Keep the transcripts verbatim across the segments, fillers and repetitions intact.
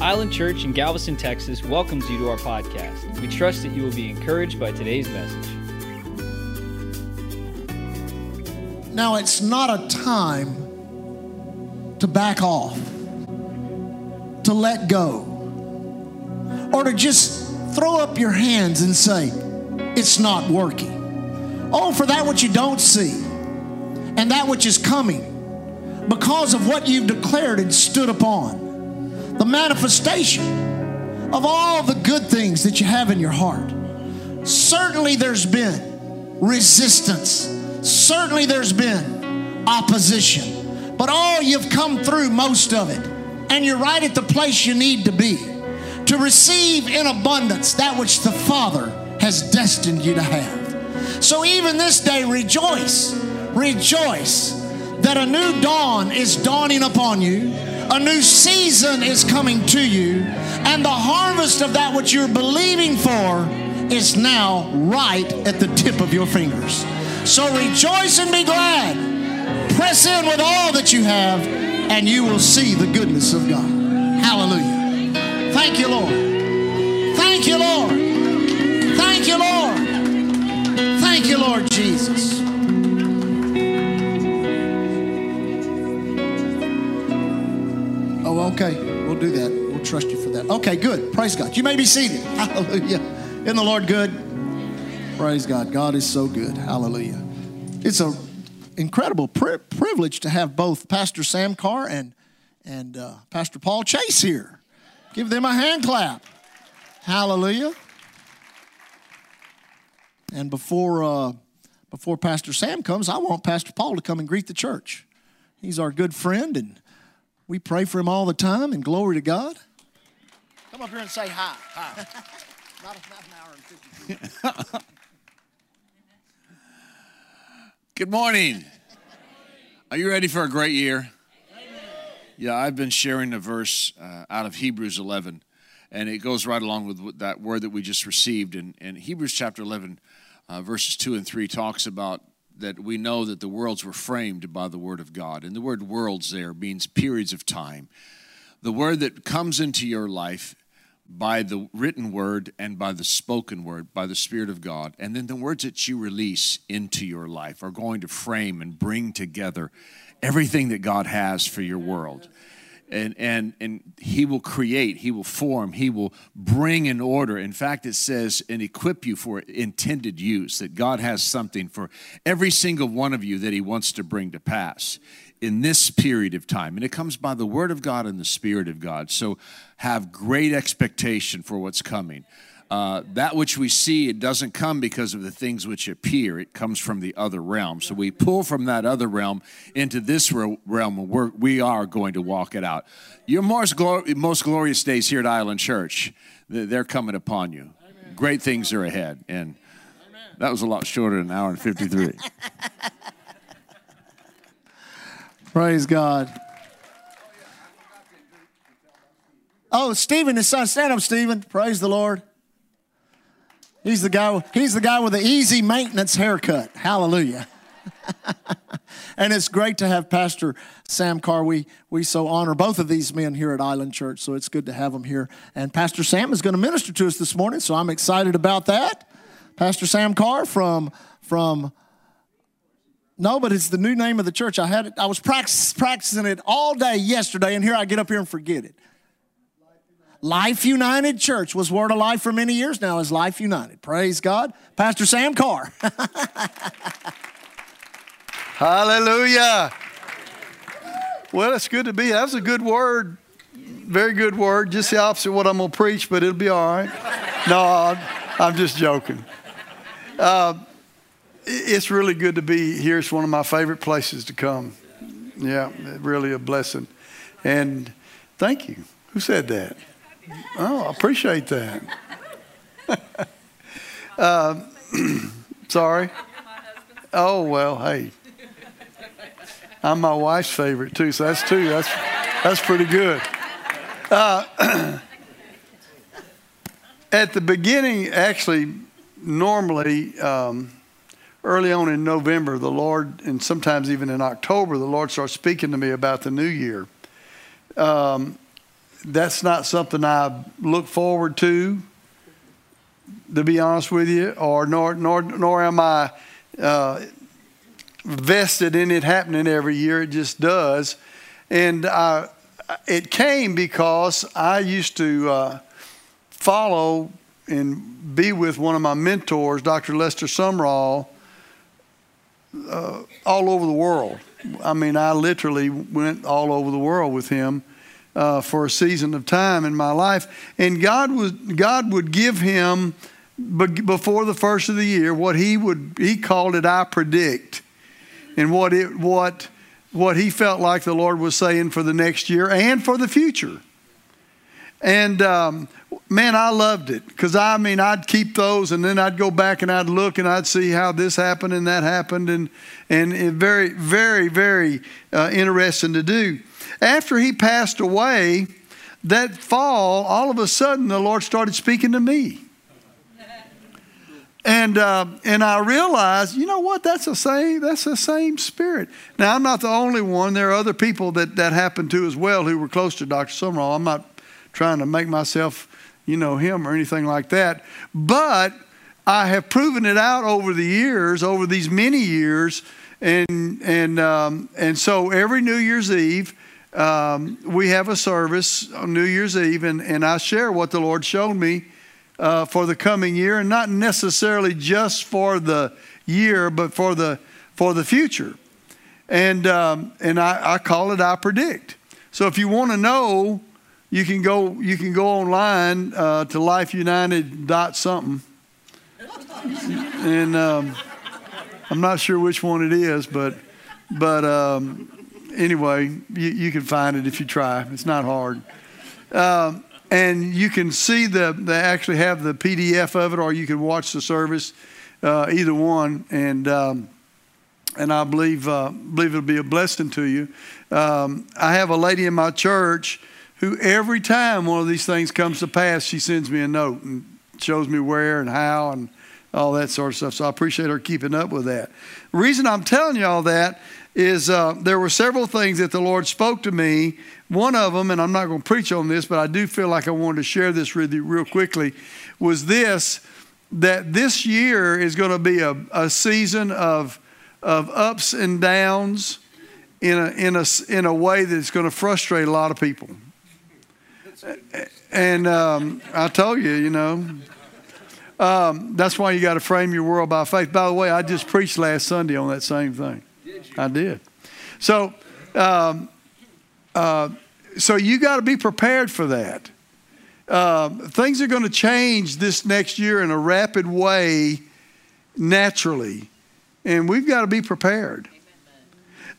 Island Church in Galveston, Texas welcomes you to our podcast. We trust that you will be encouraged by today's message. Now, it's not a time to back off, to let go, or to just throw up your hands and say, it's not working. Oh, for that which you don't see and that which is coming because of what you've declared and stood upon. The manifestation of all the good things that you have in your heart. Certainly there's been resistance. Certainly there's been opposition. But oh, you've come through most of it. And you're right at the place you need to be to receive in abundance that which the Father has destined you to have. So even this day, rejoice, rejoice that a new dawn is dawning upon you. A new season is coming to you, and the harvest of that which you're believing for is now right at the tip of your fingers. So rejoice and be glad. Press in with all that you have, and you will see the goodness of God. Hallelujah. Thank you, Lord. Thank you, Lord. Thank you, Lord. Thank you, Lord Jesus. Okay, we'll do that. We'll trust you for that. Okay, good. Praise God. You may be seated. Hallelujah. Isn't the Lord good? Praise God. God is so good. Hallelujah. It's an incredible pri- privilege to have both Pastor Sam Carr and, and uh, Pastor Paul Chase here. Give them a hand clap. Hallelujah. And before, uh, before Pastor Sam comes, I want Pastor Paul to come and greet the church. He's our good friend, and we pray for him all the time, and glory to God. Come up here and say hi. Hi. Not an hour and fifty minutes. Good morning. Are you ready for a great year? Amen. Yeah, I've been sharing a verse uh, out of Hebrews eleven, and it goes right along with that word that we just received. And, and Hebrews chapter eleven, uh, verses two and three talks about that we know that the worlds were framed by the word of God. And the word worlds there means periods of time. The word that comes into your life by the written word and by the spoken word, by the Spirit of God. And then the words that you release into your life are going to frame and bring together everything that God has for your world. And and and he will create, he will form, he will bring in order. In fact, it says, and equip you for intended use, that God has something for every single one of you that he wants to bring to pass in this period of time. And it comes by the word of God and the Spirit of God. So have great expectation for what's coming. Uh, that which we see, it doesn't come because of the things which appear. It comes from the other realm. So we pull from that other realm into this realm where we are going to walk it out. Your most, glor- most glorious days here at Island Church, they're coming upon you. Amen. Great things are ahead. And amen. That was a lot shorter than an hour and fifty-three. Praise God. Oh, Stephen, his son. Stand up, Stephen. Praise the Lord. He's the guy, he's the guy with the easy maintenance haircut. Hallelujah. And it's great to have Pastor Sam Carr. We, we so honor both of these men here at Island Church, so it's good to have them here. And Pastor Sam is going to minister to us this morning, so I'm excited about that. Pastor Sam Carr from, from no, but it's the new name of the church. I had it, I was practice, practicing it all day yesterday, and here I get up here and forget it. Life United Church was Word of Life for many years now is Life United. Praise God. Pastor Sam Carr. Hallelujah. Well, it's good to be. That was a good word. Very good word. Just the opposite of what I'm going to preach, but it'll be all right. No, I'm just joking. Uh, it's really good to be here. It's one of my favorite places to come. Yeah, really a blessing. And thank you. Who said that? Oh, I appreciate that. uh, sorry. Oh, well, hey. I'm my wife's favorite, too, so that's two. That's that's pretty good. Uh, at the beginning, actually, normally, um, early on in November, the Lord, and sometimes even in October, the Lord starts speaking to me about the new year. Um that's not something I look forward to, to be honest with you, or nor nor nor am I uh, vested in it happening every year. It just does. And I, it came because I used to uh, follow and be with one of my mentors, Doctor Lester Sumrall, uh, all over the world. I mean, I literally went all over the world with him uh, for a season of time in my life. And God was God would give him before the first of the year what he would he called it I predict, and what it what what he felt like the Lord was saying for the next year and for the future. And um, man, I loved it, because I mean, I'd keep those, and then I'd go back and I'd look and I'd see how this happened and that happened, and and it very, very, very uh, interesting to do. After he passed away, that fall, all of a sudden the Lord started speaking to me, and uh, and I realized, you know what? That's the same. That's the same spirit. Now, I'm not the only one. There are other people that that happened to as well who were close to Doctor Sumrall. I'm not trying to make myself, you know, him or anything like that. But I have proven it out over the years, over these many years. And and um, and so every New Year's Eve, um, we have a service on New Year's Eve, and, and I share what the Lord showed me uh, for the coming year, and not necessarily just for the year, but for the for the future. And, um, and I, I call it I predict. So if you want to know, You can go. You can go online uh, to life united dot something, and um, I'm not sure which one it is, but but um, anyway, you, you can find it if you try. It's not hard, um, and you can see the. They actually have the P D F of it, or you can watch the service. Uh, either one, and um, and I believe uh, believe it'll be a blessing to you. Um, I have a lady in my church who every time one of these things comes to pass, she sends me a note and shows me where and how and all that sort of stuff. So I appreciate her keeping up with that. The reason I'm telling you all that is uh, there were several things that the Lord spoke to me. One of them, and I'm not going to preach on this, but I do feel like I wanted to share this with you real quickly, was this, that this year is going to be a, a season of, of ups and downs in a, in a, in a way that's going to frustrate a lot of people. And um, I told you, you know, um, that's why you got to frame your world by faith. By the way, I just preached last Sunday on that same thing. Did you? I did. So, um, uh, so you got to be prepared for that. Uh, things are going to change this next year in a rapid way, naturally, and we've got to be prepared.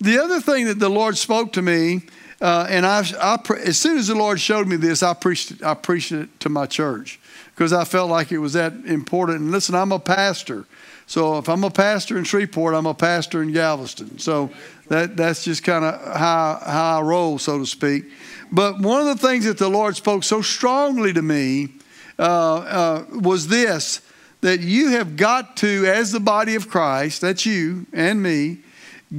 The other thing that the Lord spoke to me. Uh, and I, I, as soon as the Lord showed me this, I preached it, I preached it to my church, because I felt like it was that important. And listen, I'm a pastor. So if I'm a pastor in Shreveport, I'm a pastor in Galveston. So that, that's just kind of how, how I roll, so to speak. But one of the things that the Lord spoke so strongly to me uh, uh, was this, that you have got to, as the body of Christ, that's you and me,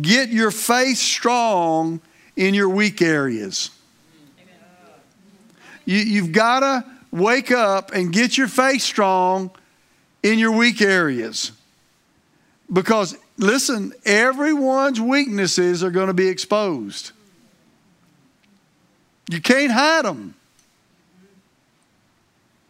get your faith strong in your weak areas. You, you've got to wake up and get your faith strong in your weak areas. Because, listen, everyone's weaknesses are going to be exposed. You can't hide them.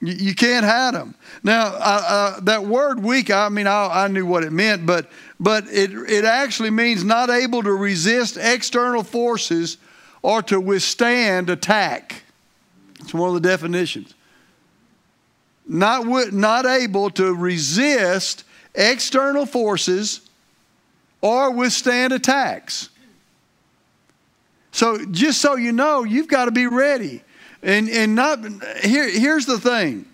You, you can't hide them. Now, I, I, that word weak, I mean, I, I knew what it meant, but But it it actually means not able to resist external forces or to withstand attack. It's one of the definitions. Not not able to resist external forces or withstand attacks. So just so you know, you've got to be ready. And and not here here's the thing.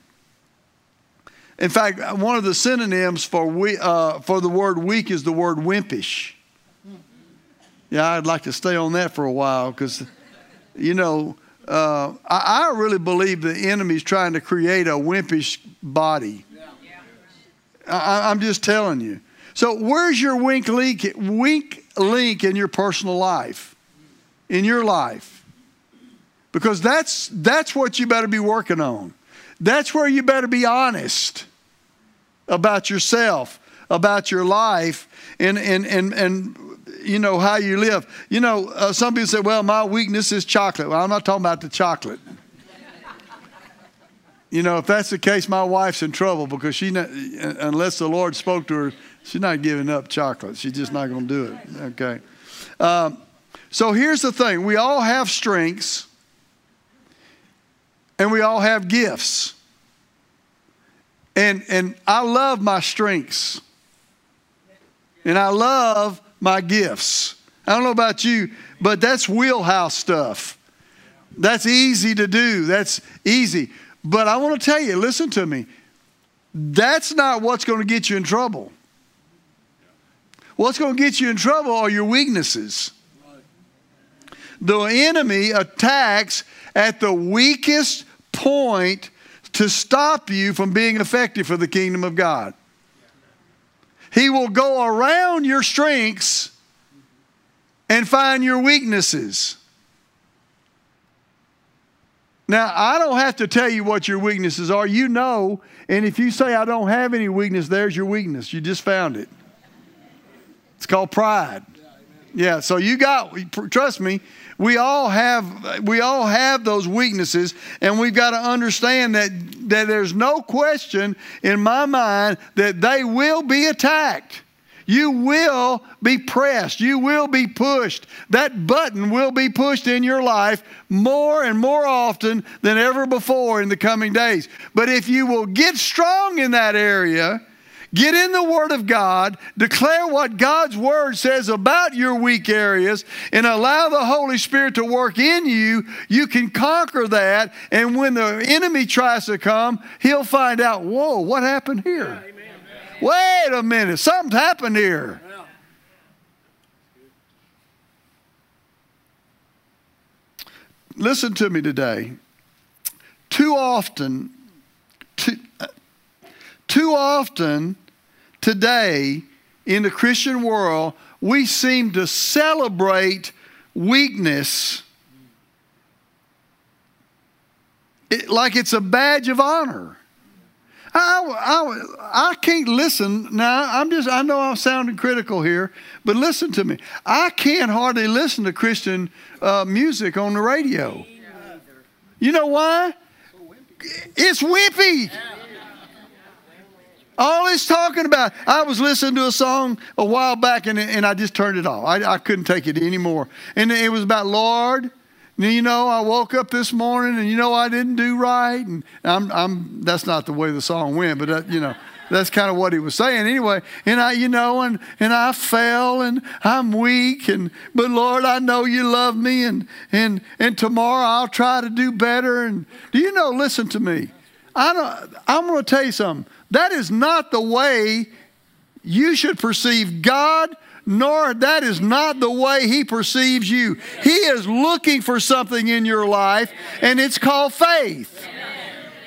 In fact, one of the synonyms for we, uh, for the word weak is the word wimpish. Yeah, I'd like to stay on that for a while, because, you know, uh, I, I really believe the enemy's trying to create a wimpish body. I, I'm just telling you. So where's your weak link, weak link in your personal life, in your life? Because that's, that's what you better be working on. That's where you better be honest about yourself, about your life, and, and, and, and you know, how you live. You know, uh, some people say, well, my weakness is chocolate. Well, I'm not talking about the chocolate. You know, if that's the case, my wife's in trouble because she, not, unless the Lord spoke to her, she's not giving up chocolate. She's just not going to do it. Okay. Um, so here's the thing. We all have strengths and we all have gifts. And, and I love my strengths. And I love my gifts. I don't know about you, but that's wheelhouse stuff. That's easy to do. That's easy. But I want to tell you, listen to me, that's not what's going to get you in trouble. What's going to get you in trouble are your weaknesses. The enemy attacks at the weakest point to stop you from being effective for the kingdom of God. He will go around your strengths and find your weaknesses. Now, I don't have to tell you what your weaknesses are. You know, and if you say, I don't have any weakness, there's your weakness. You just found it. It's called pride. Yeah, so you got, trust me, we all have, we all have those weaknesses, and we've got to understand that, that there's no question in my mind that they will be attacked. You will be pressed. You will be pushed. That button will be pushed in your life more and more often than ever before in the coming days. But if you will get strong in that area, get in the Word of God, declare what God's Word says about your weak areas, and allow the Holy Spirit to work in you, you can conquer that. And when the enemy tries to come, he'll find out, whoa, what happened here? Yeah, wait a minute, something happened here. Listen to me today. Too often, too, too often today in the Christian world, we seem to celebrate weakness like it's a badge of honor. I, I, I can't listen. Now, I'm just, I know I'm sounding critical here, but listen to me. I can't hardly listen to Christian uh, music on the radio. You know why? It's wimpy. All it's talking about. I was listening to a song a while back, and, and I just turned it off. I, I couldn't take it anymore. And it was about, Lord, you know, I woke up this morning, and you know, I didn't do right, and I'm, I'm. That's not the way the song went, but that, you know, that's kind of what he was saying anyway. And I, you know, and and I fell, and I'm weak, and but Lord, I know you love me, and and and tomorrow I'll try to do better. And do you know? Listen to me. I don't. I'm going to tell you something. That is not the way you should perceive God. Nor that is not the way he perceives you. He is looking for something in your life, and it's called faith.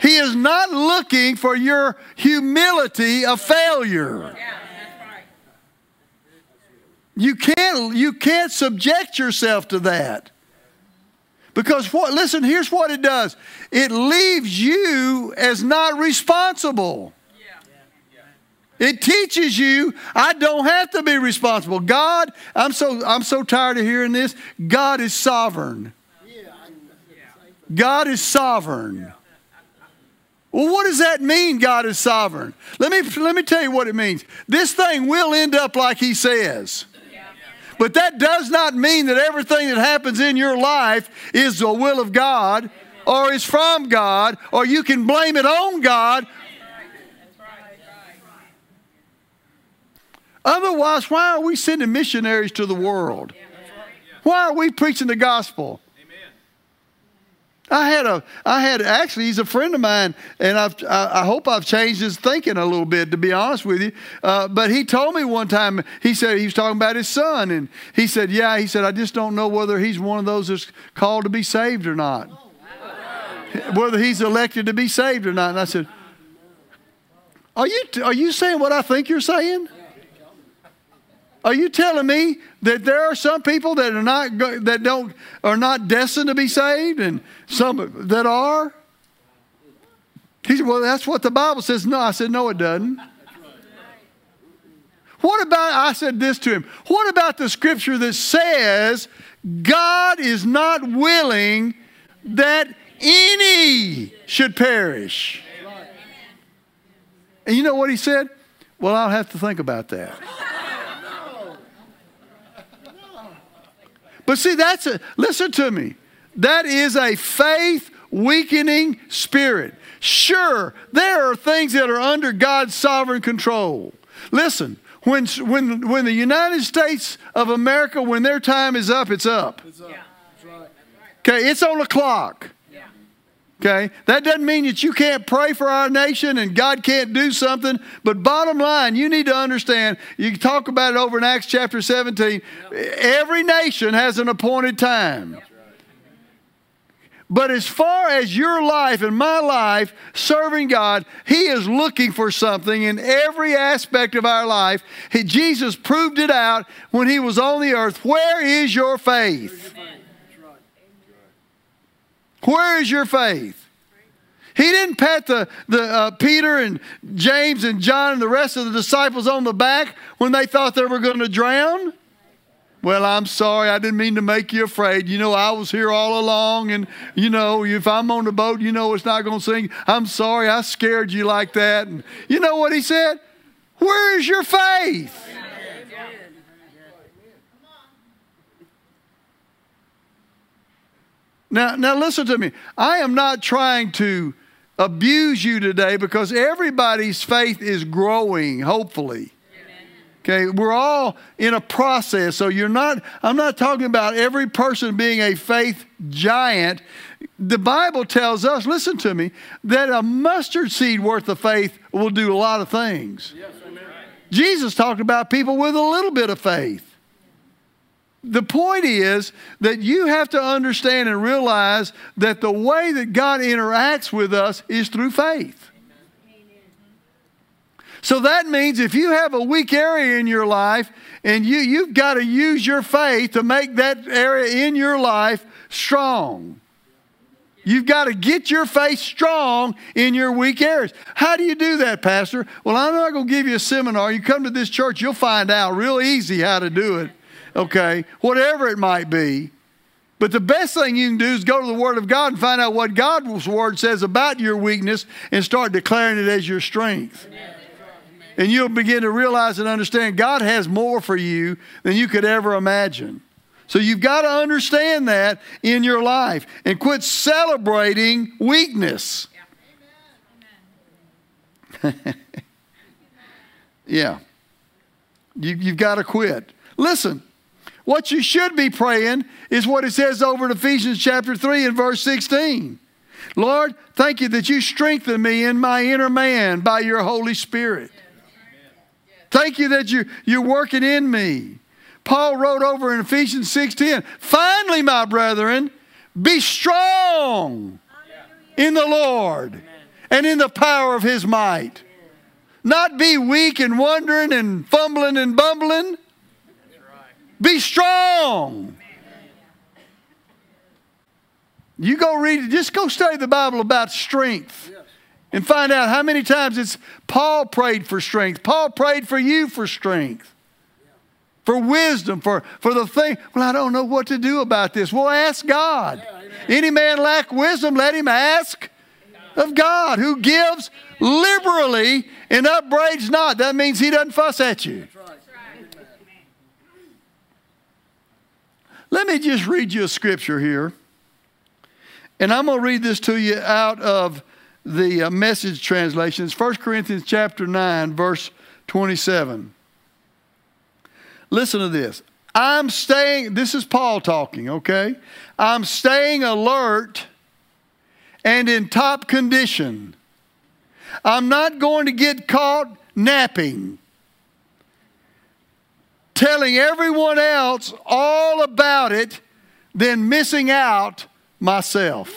He is not looking for your humility of failure. You can't, you can't subject yourself to that. Because, what, listen, here's what it does. It leaves you as not responsible. It teaches you, I don't have to be responsible. God, I'm so I'm so tired of hearing this. God is sovereign. God is sovereign. Well, what does that mean, God is sovereign? Let me, let me tell you what it means. This thing will end up like he says. But that does not mean that everything that happens in your life is the will of God or is from God, or you can blame it on God. Otherwise, why are we sending missionaries to the world? Why are we preaching the gospel? Amen. I had a, I had actually, he's a friend of mine, and I've, I, I hope I've changed his thinking a little bit, to be honest with you. Uh, but he told me one time, he said, he was talking about his son, and he said, yeah, he said, I just don't know whether he's one of those that's called to be saved or not. Oh, wow. Whether he's elected to be saved or not. And I said, are you, are you saying what I think you're saying? Are you telling me that there are some people that are not go, that don't are not destined to be saved, and some that are? He said, "Well, that's what the Bible says." No, I said, "No, it doesn't." What about, I said this to him, what about the scripture that says God is not willing that any should perish? Amen. And you know what he said? Well, I'll have to think about that. But see, that's a, listen to me. That is a faith weakening spirit. Sure, there are things that are under God's sovereign control. Listen. When, when, when the United States of America, when their time is up, it's up. It's up. Yeah. That's right. Okay, it's on the clock. Yeah. Okay, that doesn't mean that you can't pray for our nation and God can't do something. But bottom line, you need to understand, you talk about it over in Acts chapter seventeen, yeah. Every nation has an appointed time. Yeah. But as far as your life and my life serving God, He is looking for something in every aspect of our life. He, Jesus proved it out when He was on the earth. Where is your faith? Where is your faith? He didn't pat the, the uh, Peter and James and John and the rest of the disciples on the back when they thought they were going to drown. Well, I'm sorry, I didn't mean to make you afraid. You know, I was here all along, and, you know, if I'm on the boat, you know it's not going to sink. I'm sorry, I scared you like that. And you know what he said? Where is your faith? Now, now listen to me. I am not trying to abuse you today because everybody's faith is growing, hopefully. Okay, we're all in a process. So you're not, I'm not talking about every person being a faith giant. The Bible tells us, listen to me, that a mustard seed worth of faith will do a lot of things. Yes, amen. Jesus talked about people with a little bit of faith. The point is that you have to understand and realize that the way that God interacts with us is through faith. So that means if you have a weak area in your life and you, you've got to use your faith to make that area in your life strong. You've got to get your faith strong in your weak areas. How do you do that, Pastor? Well, I'm not going to give you a seminar. You come to this church, you'll find out real easy how to do it, okay, whatever it might be. But the best thing you can do is go to the Word of God and find out what God's Word says about your weakness and start declaring it as your strength. Amen. And you'll begin to realize and understand God has more for you than you could ever imagine. So you've got to understand that in your life and quit celebrating weakness. Yeah. yeah. You, you've got to quit. Listen, what you should be praying is what it says over in Ephesians chapter three and verse sixteen. Lord, thank you that you strengthen me in my inner man by your Holy Spirit. Yeah. Thank you that you, you're working in me. Paul wrote over in Ephesians six ten, finally, my brethren, be strong in the Lord and in the power of His might. Not be weak and wondering and fumbling and bumbling. Be strong. You go read, just go study the Bible about strength. And find out how many times it's Paul prayed for strength. Paul prayed for you for strength. For wisdom, for, for the thing. Well, I don't know what to do about this. Well, ask God. Yeah, any man lack wisdom, let him ask of God, who gives liberally and upbraids not. That means He doesn't fuss at you. That's right. Let me just read you a scripture here. And I'm going to read this to you out of the uh, Message translation. It's First Corinthians chapter nine, verse twenty-seven. Listen to this. I'm staying, this is Paul talking, okay? I'm staying alert and in top condition. I'm not going to get caught napping, telling everyone else all about it, then missing out myself.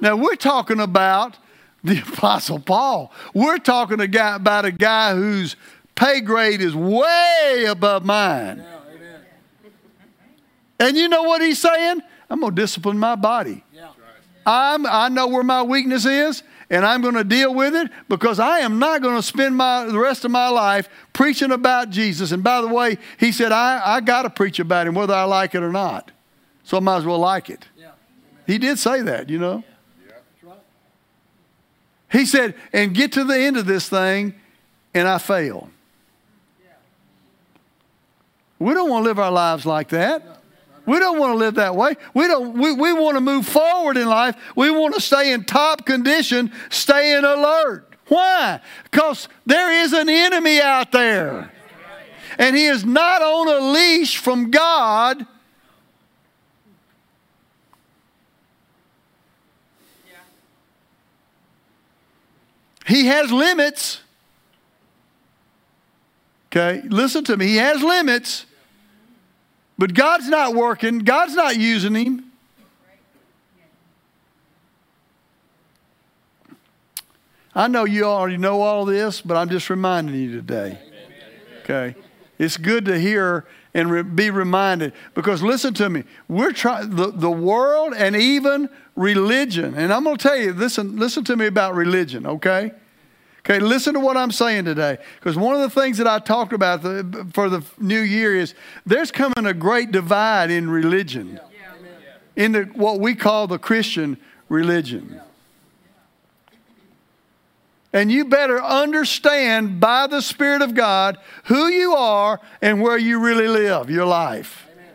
Now, we're talking about the Apostle Paul. We're talking about a guy whose pay grade is way above mine. Yeah, amen. And you know what he's saying? I'm going to discipline my body. Yeah. I'm, I know where my weakness is, and I'm going to deal with it because I am not going to spend my the rest of my life preaching about Jesus. And by the way, he said, I, I got to preach about him whether I like it or not. So I might as well like it. Yeah. He did say that, you know. Yeah. Yeah. He said, and get to the end of this thing, and I fail. Yeah. We don't want to live our lives like that. No. We don't want to live that way. We don't. We, we want to move forward in life. We want to stay in top condition, stay in alert. Why? Because there is an enemy out there. And he is not on a leash from God. He has limits. Okay, listen to me. He has limits. But God's not working. God's not using him. I know you already know all this, but I'm just reminding you today. Okay? It's good to hear and re- be reminded. Because listen to me. We're try- the, the world and even religion. And I'm going to tell you, listen, listen to me about religion, okay? Okay, listen to what I'm saying today. Because one of the things that I talked about the, for the new year is there's coming a great divide in religion, yeah. in the, what we call the Christian religion. Yeah. Yeah. And you better understand by the Spirit of God who you are and where you really live your life. Amen.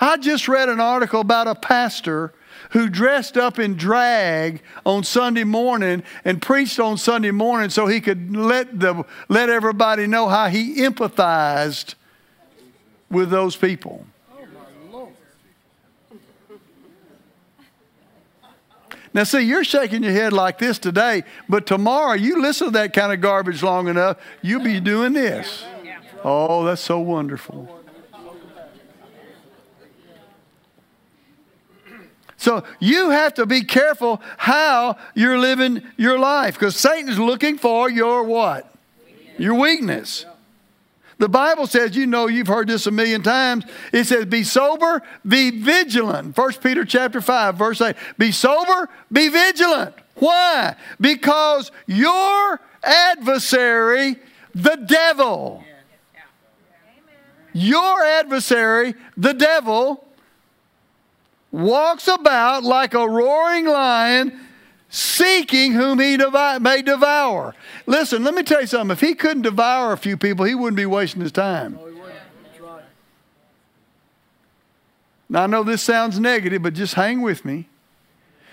I just read an article about a pastor who dressed up in drag on Sunday morning and preached on Sunday morning so he could let the let everybody know how he empathized with those people. Oh my Lord. Now see, you're shaking your head like this today, but tomorrow you listen to that kind of garbage long enough, you'll be doing this. Oh, that's so wonderful. So you have to be careful how you're living your life because Satan is looking for your what? Weakness. Your weakness. Yeah. The Bible says, you know, you've heard this a million times. It says, be sober, be vigilant. First Peter chapter five, verse eight. Be sober, be vigilant. Why? Because your adversary, the devil. Yeah. Yeah. Your adversary, the devil, walks about like a roaring lion, seeking whom he devi- may devour. Listen, let me tell you something. If he couldn't devour a few people, he wouldn't be wasting his time. Now, I know this sounds negative, but just hang with me.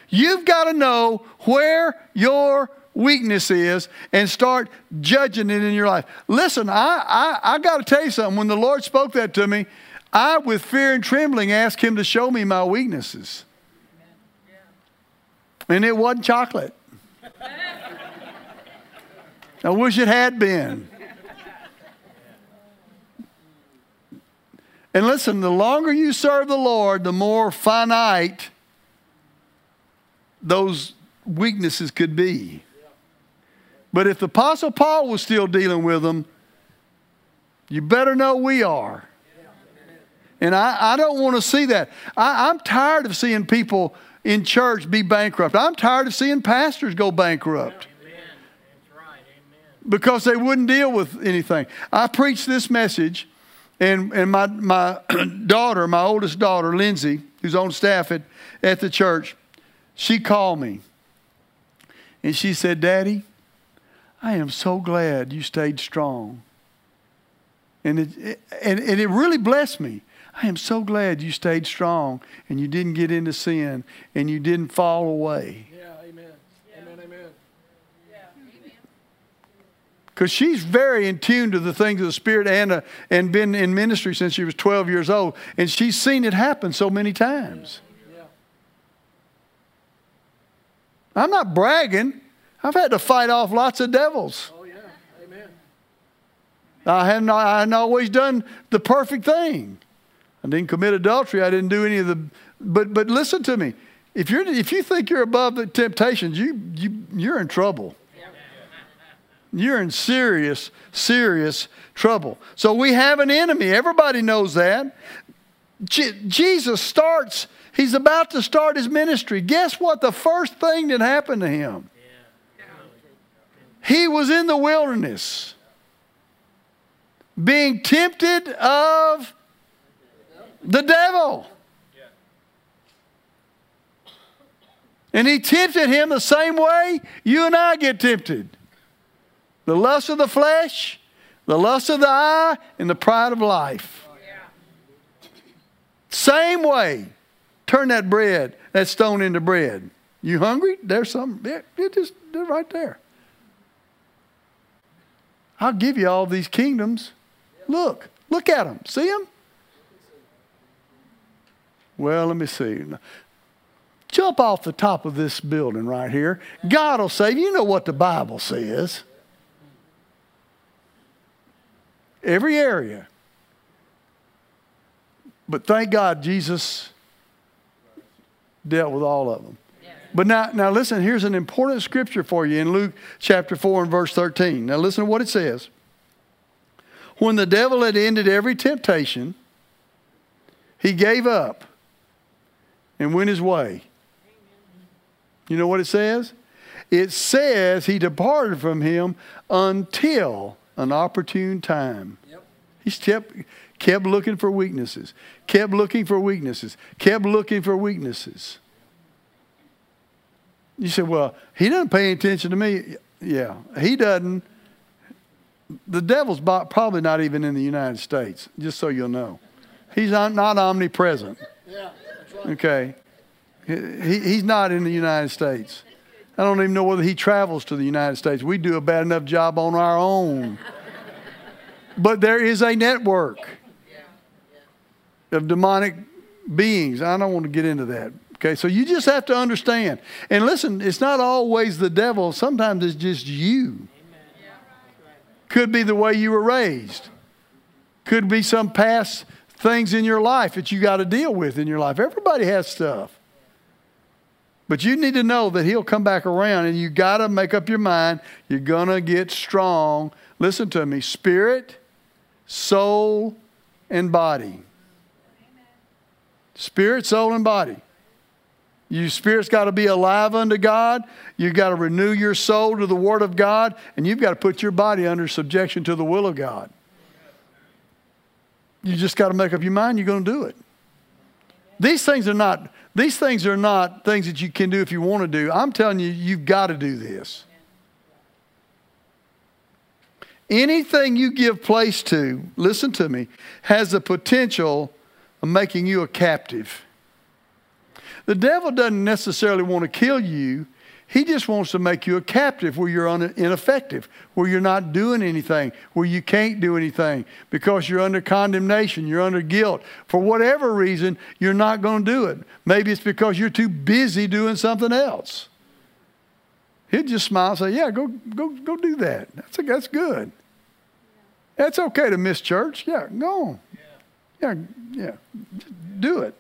You've got to know where your weakness is and start judging it in your life. Listen, I, I, I got to tell you something. When the Lord spoke that to me, I, with fear and trembling, asked him to show me my weaknesses. And it wasn't chocolate. I wish it had been. And listen, the longer you serve the Lord, the more finite those weaknesses could be. But if the Apostle Paul was still dealing with them, you better know we are. And I, I don't want to see that. I, I'm tired of seeing people in church be bankrupt. I'm tired of seeing pastors go bankrupt. Amen. That's right. Amen. Because they wouldn't deal with anything. I preached this message, and, and my, my daughter, my oldest daughter, Lindsay, who's on staff at, at the church, she called me. And she said, Daddy, I am so glad you stayed strong. And it, it, and, and it really blessed me. I am so glad you stayed strong and you didn't get into sin and you didn't fall away. Yeah, amen. Yeah. Amen, amen. Yeah. Because she's very in tune to the things of the Spirit and, uh, and been in ministry since she was twelve years old. And she's seen it happen so many times. Yeah. Yeah. I'm not bragging. I've had to fight off lots of devils. Oh, yeah. Amen. I haven't, I haven't always done the perfect thing. I didn't commit adultery. I didn't do any of the, but but listen to me. If you're if you think you're above the temptations, you you you're in trouble. you're in serious, serious trouble. So we have an enemy. Everybody knows that. Je- Jesus starts, he's about to start his ministry. Guess what? The first thing that happened to him. He was in the wilderness, being tempted of the devil. And he tempted him the same way you and I get tempted. The lust of the flesh, the lust of the eye, and the pride of life. Oh, yeah. Same way. Turn that bread, that stone into bread. You hungry? There's something. It, it just they're right there. I'll give you all these kingdoms. Look. Look at them. See them? Well, let me see. Jump off the top of this building right here. God will save you. You know what the Bible says. Every area. But thank God Jesus dealt with all of them. Yeah. But now, now listen, here's an important scripture for you in Luke chapter four and verse thirteen. Now listen to what it says. When the devil had ended every temptation, he gave up and went his way. You know what it says? It says he departed from him until an opportune time. Yep. He kept, kept looking for weaknesses. Kept looking for weaknesses. Kept looking for weaknesses. You say, well, he doesn't pay attention to me. Yeah, he doesn't. The devil's probably not even in the United States, just so you'll know. He's not, not omnipresent. Yeah, that's right. Okay. He, he's not in the United States. I don't even know whether he travels to the United States. We do a bad enough job on our own. But there is a network of demonic beings. I don't want to get into that. Okay, so you just have to understand. And listen, it's not always the devil. Sometimes it's just you. Could be the way you were raised. Could be some past things in your life that you got to deal with in your life. Everybody has stuff. But you need to know that he'll come back around, and you got to make up your mind. You're going to get strong. Listen to me. Spirit, soul, and body. Spirit, soul, and body. Your spirit's got to be alive unto God. You've got to renew your soul to the Word of God. And you've got to put your body under subjection to the will of God. You just got to make up your mind. You're going to do it. These things are not... These things are not things that you can do if you want to do. I'm telling you, you've got to do this. Anything you give place to, listen to me, has the potential of making you a captive. The devil doesn't necessarily want to kill you. He just wants to make you a captive where you're ineffective, where you're not doing anything, where you can't do anything because you're under condemnation, you're under guilt. For whatever reason, you're not going to do it. Maybe it's because you're too busy doing something else. He'll just smile and say, yeah, go go, go do that. That's, a, that's good. That's okay to miss church. Yeah, go on. Yeah, yeah, do it.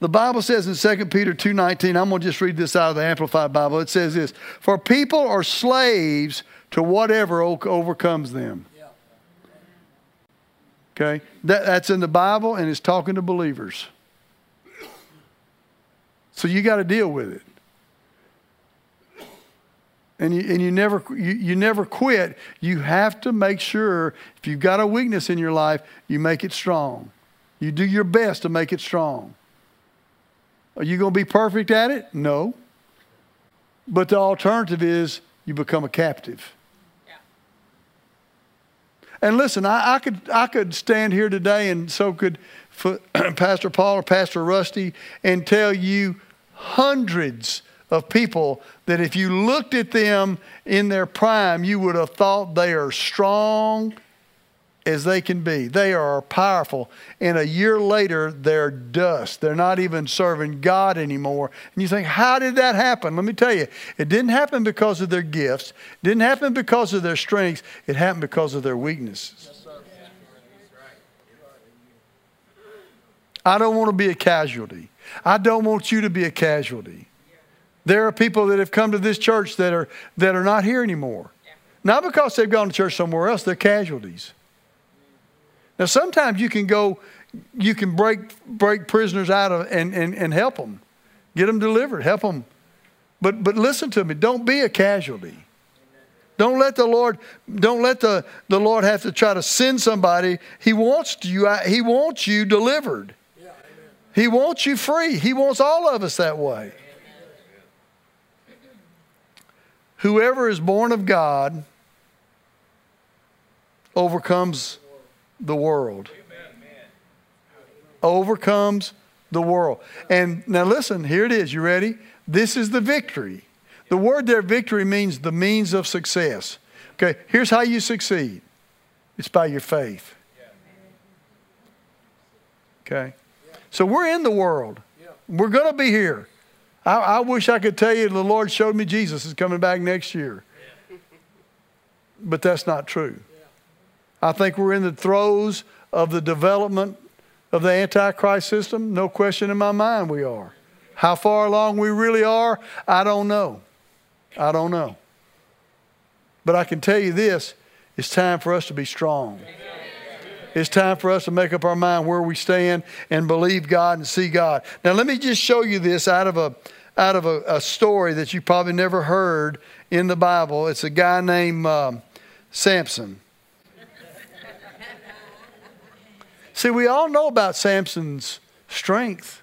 The Bible says in Second Peter two nineteen, I'm going to just read this out of the Amplified Bible. It says this, for people are slaves to whatever overcomes them. Okay? That, that's in the Bible, and it's talking to believers. So you got to deal with it. And you, and you never you, you never quit. You have to make sure if you've got a weakness in your life, you make it strong. You do your best to make it strong. Are you going to be perfect at it? No. But the alternative is you become a captive. Yeah. And listen, I, I could I could stand here today, and so could Pastor Paul or Pastor Rusty, and tell you hundreds of people that if you looked at them in their prime, you would have thought they are strong as they can be. They are powerful. And a year later, they're dust. They're not even serving God anymore. And you think, how did that happen? Let me tell you, it didn't happen because of their gifts. It didn't happen because of their strengths. It happened because of their weaknesses. Yes, sir. I don't want to be a casualty. I don't want you to be a casualty. There are people that have come to this church that are that are not here anymore. Yeah. Not because they've gone to church somewhere else. They're casualties. Now, sometimes you can go, you can break break prisoners out of and, and, and help them. Get them delivered. Help them. But but listen to me. Don't be a casualty. Amen. Don't let the Lord don't let the, the Lord have to try to send somebody. He wants you He wants you delivered. Yeah, he wants you free. He wants all of us that way. Amen. Whoever is born of God overcomes the world. Amen. Overcomes the world. And now listen, here it is. You ready? This is the victory. The word there, victory, means the means of success. Okay, here's how you succeed. It's by your faith. Okay? So we're in the world. We're going to be here. I, I wish I could tell you the Lord showed me Jesus is coming back next year. But that's not true. I think we're in the throes of the development of the Antichrist system. No question in my mind we are. How far along we really are, I don't know. I don't know. But I can tell you this, it's time for us to be strong. It's time for us to make up our mind where we stand and believe God and see God. Now let me just show you this out of a out of a, a story that you probably never heard in the Bible. It's a guy named um, Samson. See, we all know about Samson's strength.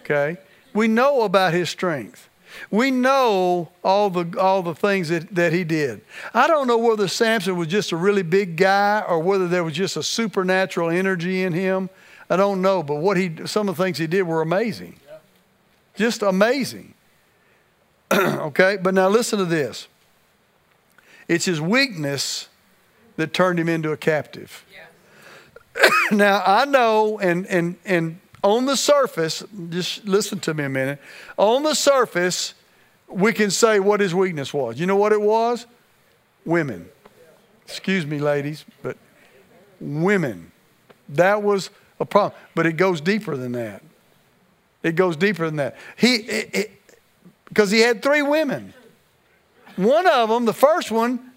Okay, we know about his strength. We know all the all the things that, that he did. I don't know whether Samson was just a really big guy or whether there was just a supernatural energy in him. I don't know, but what he some of the things he did were amazing, yeah. Just amazing. Okay, but now listen to this. It's his weakness that turned him into a captive. Yeah. Now I know, and and and. On the surface, just listen to me a minute. On the surface, we can say what his weakness was. You know what it was? Women. Excuse me, ladies, but women. That was a problem. But it goes deeper than that. It goes deeper than that. He, because he had three women. One of them, the first one,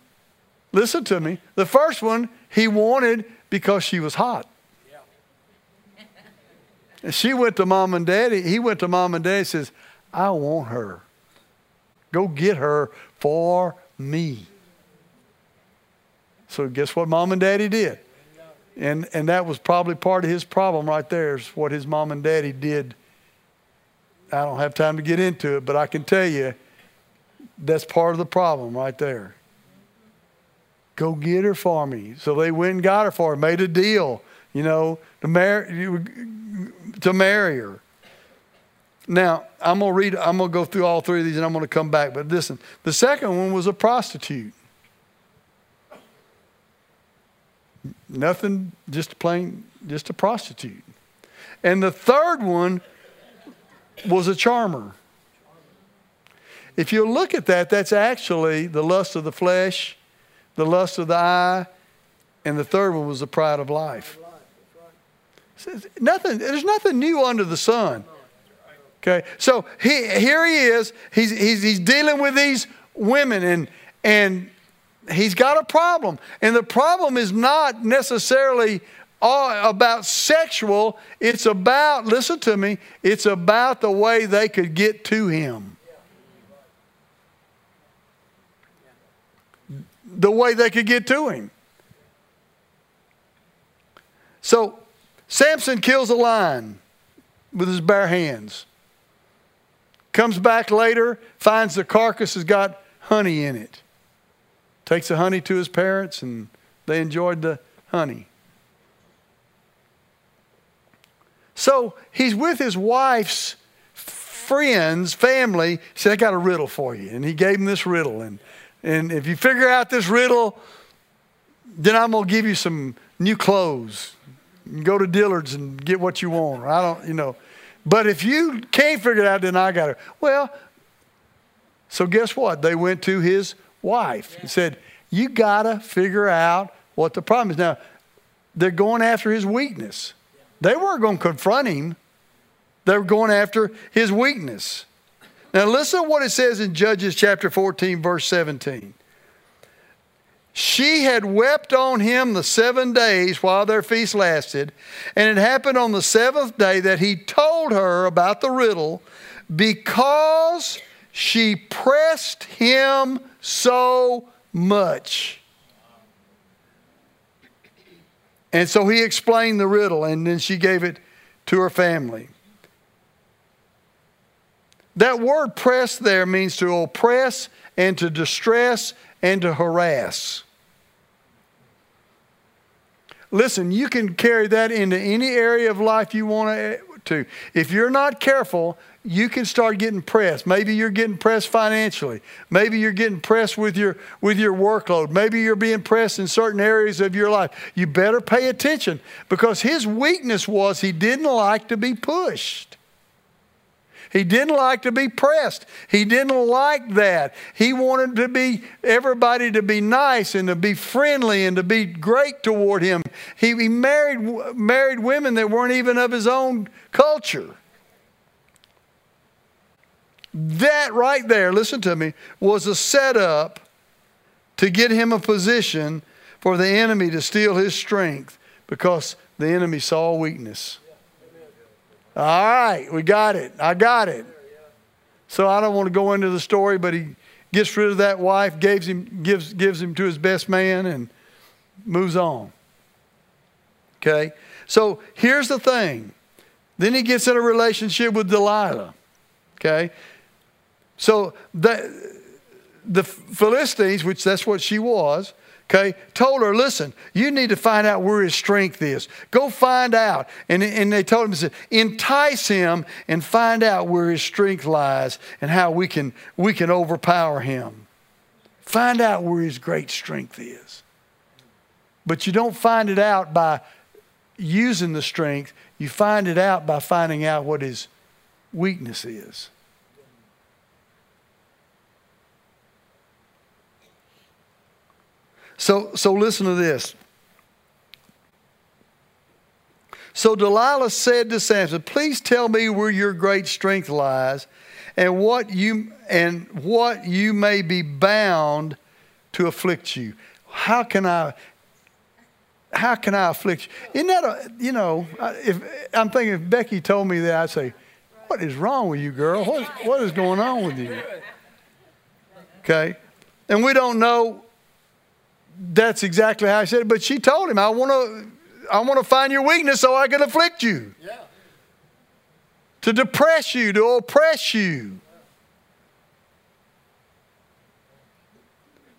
listen to me, the first one he wanted because she was hot. She went to mom and daddy. He went to mom and daddy and says, I want her. Go get her for me. So guess what mom and daddy did? And and that was probably part of his problem right there, is what his mom and daddy did. I don't have time to get into it, but I can tell you that's part of the problem right there. Go get her for me. So they went and got her for her, made a deal, you know, to marry to marry her. Now, I'm going to read, I'm going to go through all three of these and I'm going to come back. But listen, the second one was a prostitute. Nothing, just plain, just a prostitute. And the third one was a charmer. If you look at that, that's actually the lust of the flesh, the lust of the eye, and the third one was the pride of life. Nothing. There's nothing new under the sun. Okay, so he, here he is. He's, he's he's dealing with these women, and and he's got a problem. And the problem is not necessarily all about sexual. It's about, listen to me, it's about the way they could get to him. The way they could get to him. So Samson kills a lion with his bare hands. Comes back later, finds the carcass has got honey in it. Takes the honey to his parents, and they enjoyed the honey. So he's with his wife's friends, family. He said, I got a riddle for you. And he gave him this riddle. And, and if you figure out this riddle, then I'm going to give you some new clothes. And go to Dillard's and get what you want. I don't, you know. But if you can't figure it out, then I got it. Well, so guess what? They went to his wife and said, you got to figure out what the problem is. Now, they're going after his weakness. They weren't going to confront him. They were going after his weakness. Now listen to what it says in Judges chapter fourteen, verse seventeen. She had wept on him the seven days while their feast lasted, and it happened on the seventh day that he told her about the riddle, because she pressed him so much. And so he explained the riddle, and then she gave it to her family. That word press there means to oppress and to distress and to harass. Listen, you can carry that into any area of life you want to. If you're not careful, you can start getting pressed. Maybe you're getting pressed financially. Maybe you're getting pressed with your, with your workload. Maybe you're being pressed in certain areas of your life. You better pay attention, because his weakness was he didn't like to be pushed. He didn't like to be pressed. He didn't like that. He wanted to be everybody to be nice and to be friendly and to be great toward him. He, he married married women that weren't even of his own culture. That right there, listen to me, was a setup to get him a position for the enemy to steal his strength, because the enemy saw weakness. All right, we got it. I got it. So I don't want to go into the story, but he gets rid of that wife, gives him, gives, gives him to his best man, and moves on. Okay? So here's the thing. Then he gets in a relationship with Delilah. Okay? So the, the Philistines, which that's what she was, okay, told her, listen, you need to find out where his strength is. Go find out. And, and they told him, said, entice him and find out where his strength lies and how we can, we can overpower him. Find out where his great strength is. But you don't find it out by using the strength. You find it out by finding out what his weakness is. So, so listen to this. So Delilah said to Samson, please tell me where your great strength lies and what you and what you may be bound to afflict you. How can I, how can I afflict you? Isn't that a, you know, if I'm thinking if Becky told me that, I'd say, what is wrong with you, girl? What, what is going on with you? Okay. And we don't know. That's exactly how I said it. But she told him, I want to I want to find your weakness so I can afflict you. Yeah. To depress you, to oppress you. Yeah.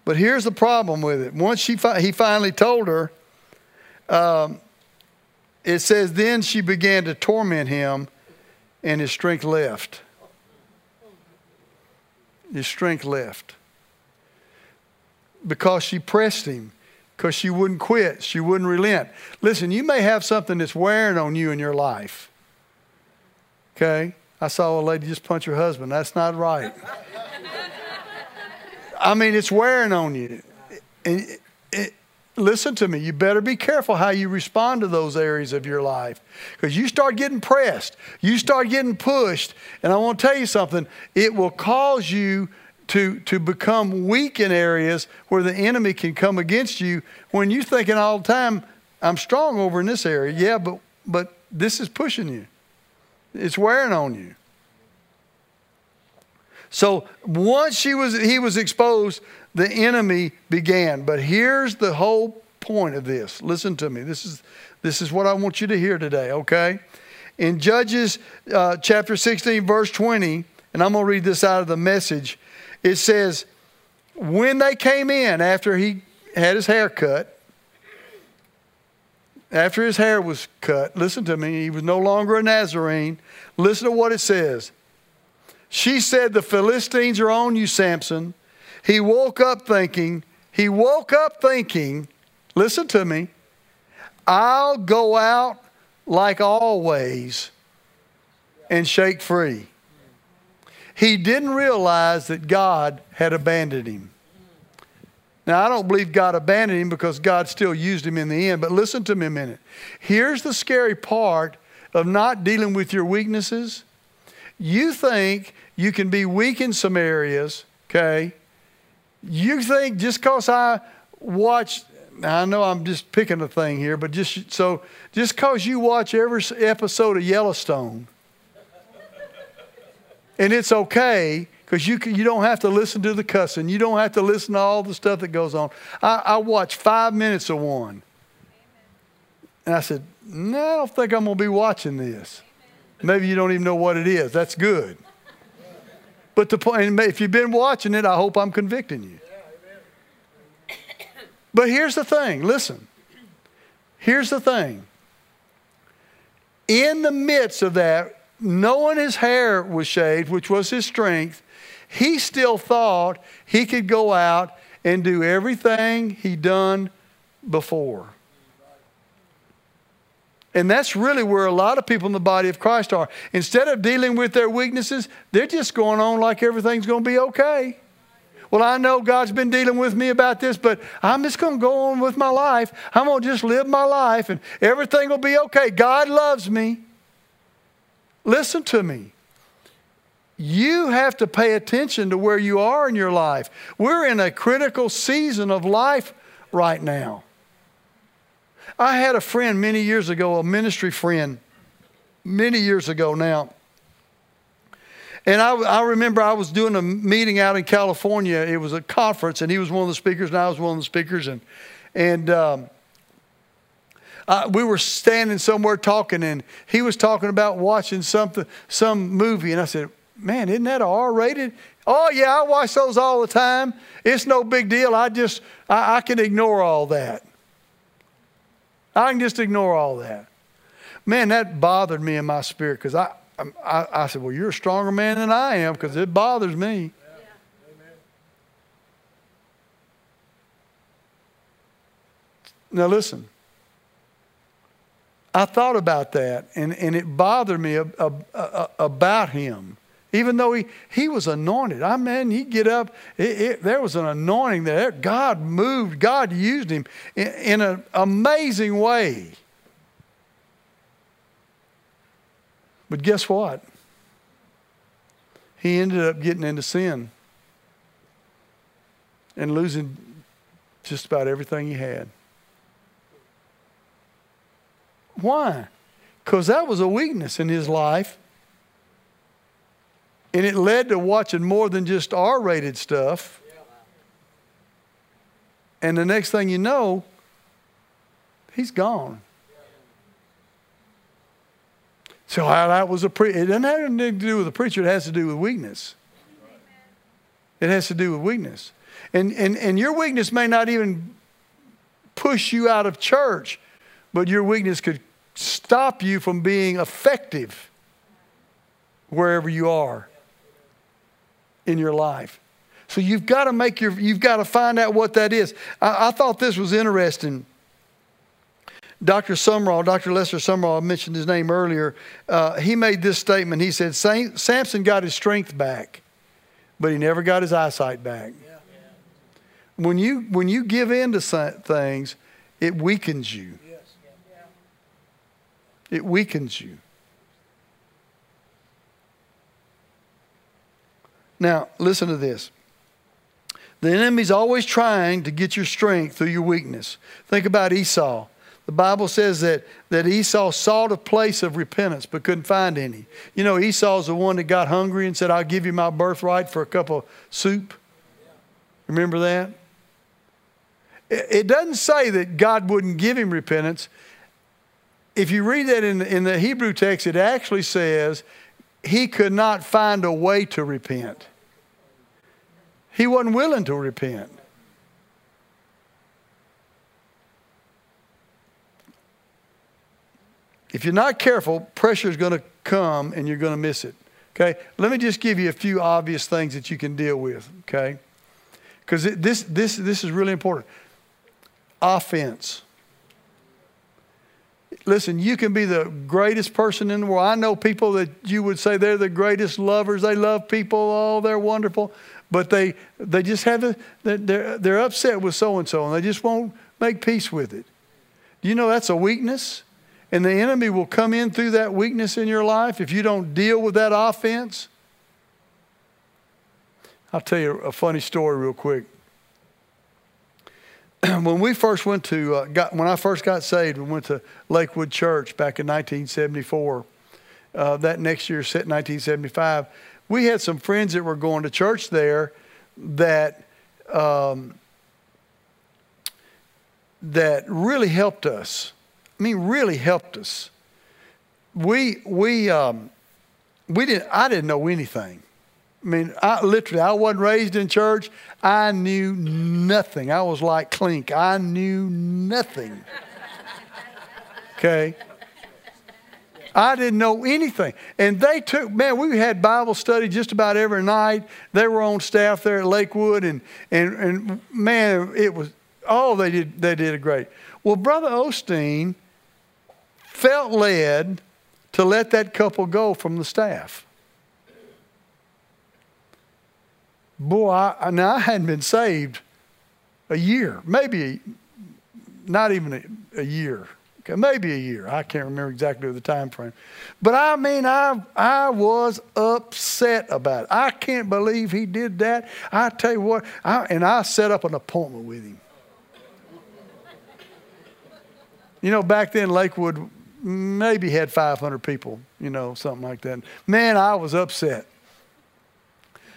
But here's the problem with it. Once she fi- he finally told her, um, it says, then she began to torment him and his strength left. His strength left. Because she pressed him, because she wouldn't quit, she wouldn't relent. Listen, you may have something that's wearing on you in your life. Okay? I saw a lady just punch her husband. That's not right. I mean, it's wearing on you. And it, it, listen to me. You better be careful how you respond to those areas of your life, because you start getting pressed. You start getting pushed. And I want to tell you something. It will cause you to to become weak in areas where the enemy can come against you when you're thinking all the time, I'm strong over in this area. Yeah, but but this is pushing you. It's wearing on you. So once she was he was exposed, the enemy began. But here's the whole point of this. Listen to me. This is this is what I want you to hear today, okay? In Judges uh, chapter sixteen, verse twenty, and I'm going to read this out of the Message. It says, when they came in after he had his hair cut, after his hair was cut, listen to me, he was no longer a Nazarene. Listen to what it says. She said, the Philistines are on you, Samson. He woke up thinking, he woke up thinking, listen to me, I'll go out like always and shake free. He didn't realize that God had abandoned him. Now, I don't believe God abandoned him, because God still used him in the end. But listen to me a minute. Here's the scary part of not dealing with your weaknesses. You think You can be weak in some areas, okay? You think just because I watch, I know I'm just picking a thing here, but just so, just because you watch every episode of Yellowstone, and it's okay because you can, you don't have to listen to the cussing. You don't have to listen to all the stuff that goes on. I, I watch five minutes of one. And I said, no, I don't think I'm going to be watching this. Maybe you don't even know what it is. That's good. But the point, if you've been watching it, I hope I'm convicting you. But here's the thing. Listen. Here's the thing. In the midst of that, knowing his hair was shaved, which was his strength, he still thought he could go out and do everything he done before. And that's really where a lot of people in the body of Christ are. Instead of dealing with their weaknesses, they're just going on like everything's going to be okay. Well, I know God's been dealing with me about this, but I'm just going to go on with my life. I'm going to just live my life and everything will be okay. God loves me. Listen to me. You have to pay attention to where you are in your life. We're in a critical season of life right now. I had a friend many years ago, a ministry friend, many years ago now. And I, I remember I was doing a meeting out in California. It was a conference, and he was one of the speakers, and I was one of the speakers. And and um, I, we were standing somewhere talking, and he was talking about watching something, some movie. And I said, man, isn't that R-rated? Oh, yeah, I watch those all the time. It's no big deal. I just, I, I can ignore all that. I can just ignore all that. Man, that bothered me in my spirit because I, I, I said, well, you're a stronger man than I am because it bothers me. Yeah. Yeah. Now, listen. I thought about that, and, and it bothered me ab, ab, ab, about him, even though he, he was anointed. I mean, he'd get up. It, it, there was an anointing there. God moved. God used him in, in an amazing way. But guess what? He ended up getting into sin and losing just about everything he had. Why? Because that was a weakness in his life. And it led to watching more than just R-rated stuff. And the next thing you know, he's gone. So that was a pre- it doesn't have anything to do with the preacher. It has to do with weakness. It has to do with weakness. And, and, and your weakness may not even push you out of church, but your weakness could stop you from being effective wherever you are in your life. So you've got to make your, you've got to find out what that is. I, I thought this was interesting. Doctor Sumrall, Doctor Lester Sumrall, I mentioned his name earlier. Uh, he made this statement. He said, Samson got his strength back, but he never got his eyesight back. Yeah. Yeah. When you, when you give in to things, it weakens you. Yes. Yeah. It weakens you. Now, listen to this. The enemy's always trying to get your strength through your weakness. Think about Esau. The Bible says that, that Esau sought a place of repentance but couldn't find any. You know, Esau's the one that got hungry and said, I'll give you my birthright for a cup of soup. Remember that? It, it doesn't say that God wouldn't give him repentance. If you read that in, in the Hebrew text, it actually says he could not find a way to repent. He wasn't willing to repent. If you're not careful, pressure is going to come and you're going to miss it, okay? Let me just give you a few obvious things that you can deal with, okay? Because this, this, this is really important. Offense. Listen, you can be the greatest person in the world. I know people that you would say they're the greatest lovers. They love people. Oh, they're wonderful. But they, they just have a, they're, they're upset with so-and-so and they just won't make peace with it. Do you know that's a weakness? And the enemy will come in through that weakness in your life if you don't deal with that offense. I'll tell you a funny story real quick. When we first went to, uh, got, when I first got saved, we went to Lakewood Church back in nineteen seventy-four. Uh, that next year, set nineteen seventy-five, we had some friends that were going to church there that um, that really helped us. I mean, really helped us. We we um, we didn't. I didn't know anything. I mean, I literally, I wasn't raised in church. I knew nothing. I was like Clink. I knew nothing. Okay. I didn't know anything. And they took, man, we had Bible study just about every night. They were on staff there at Lakewood. And, and, and man, it was, oh, they did, they did great. Well, Brother Osteen felt led to let that couple go from the staff. Boy, I, now I hadn't been saved a year, maybe not even a, a year. Okay, maybe a year. I can't remember exactly the time frame. But I mean, I I was upset about it. I can't believe he did that. I tell you what, I, and I set up an appointment with him. You know, back then, Lakewood maybe had five hundred people, you know, something like that. Man, I was upset.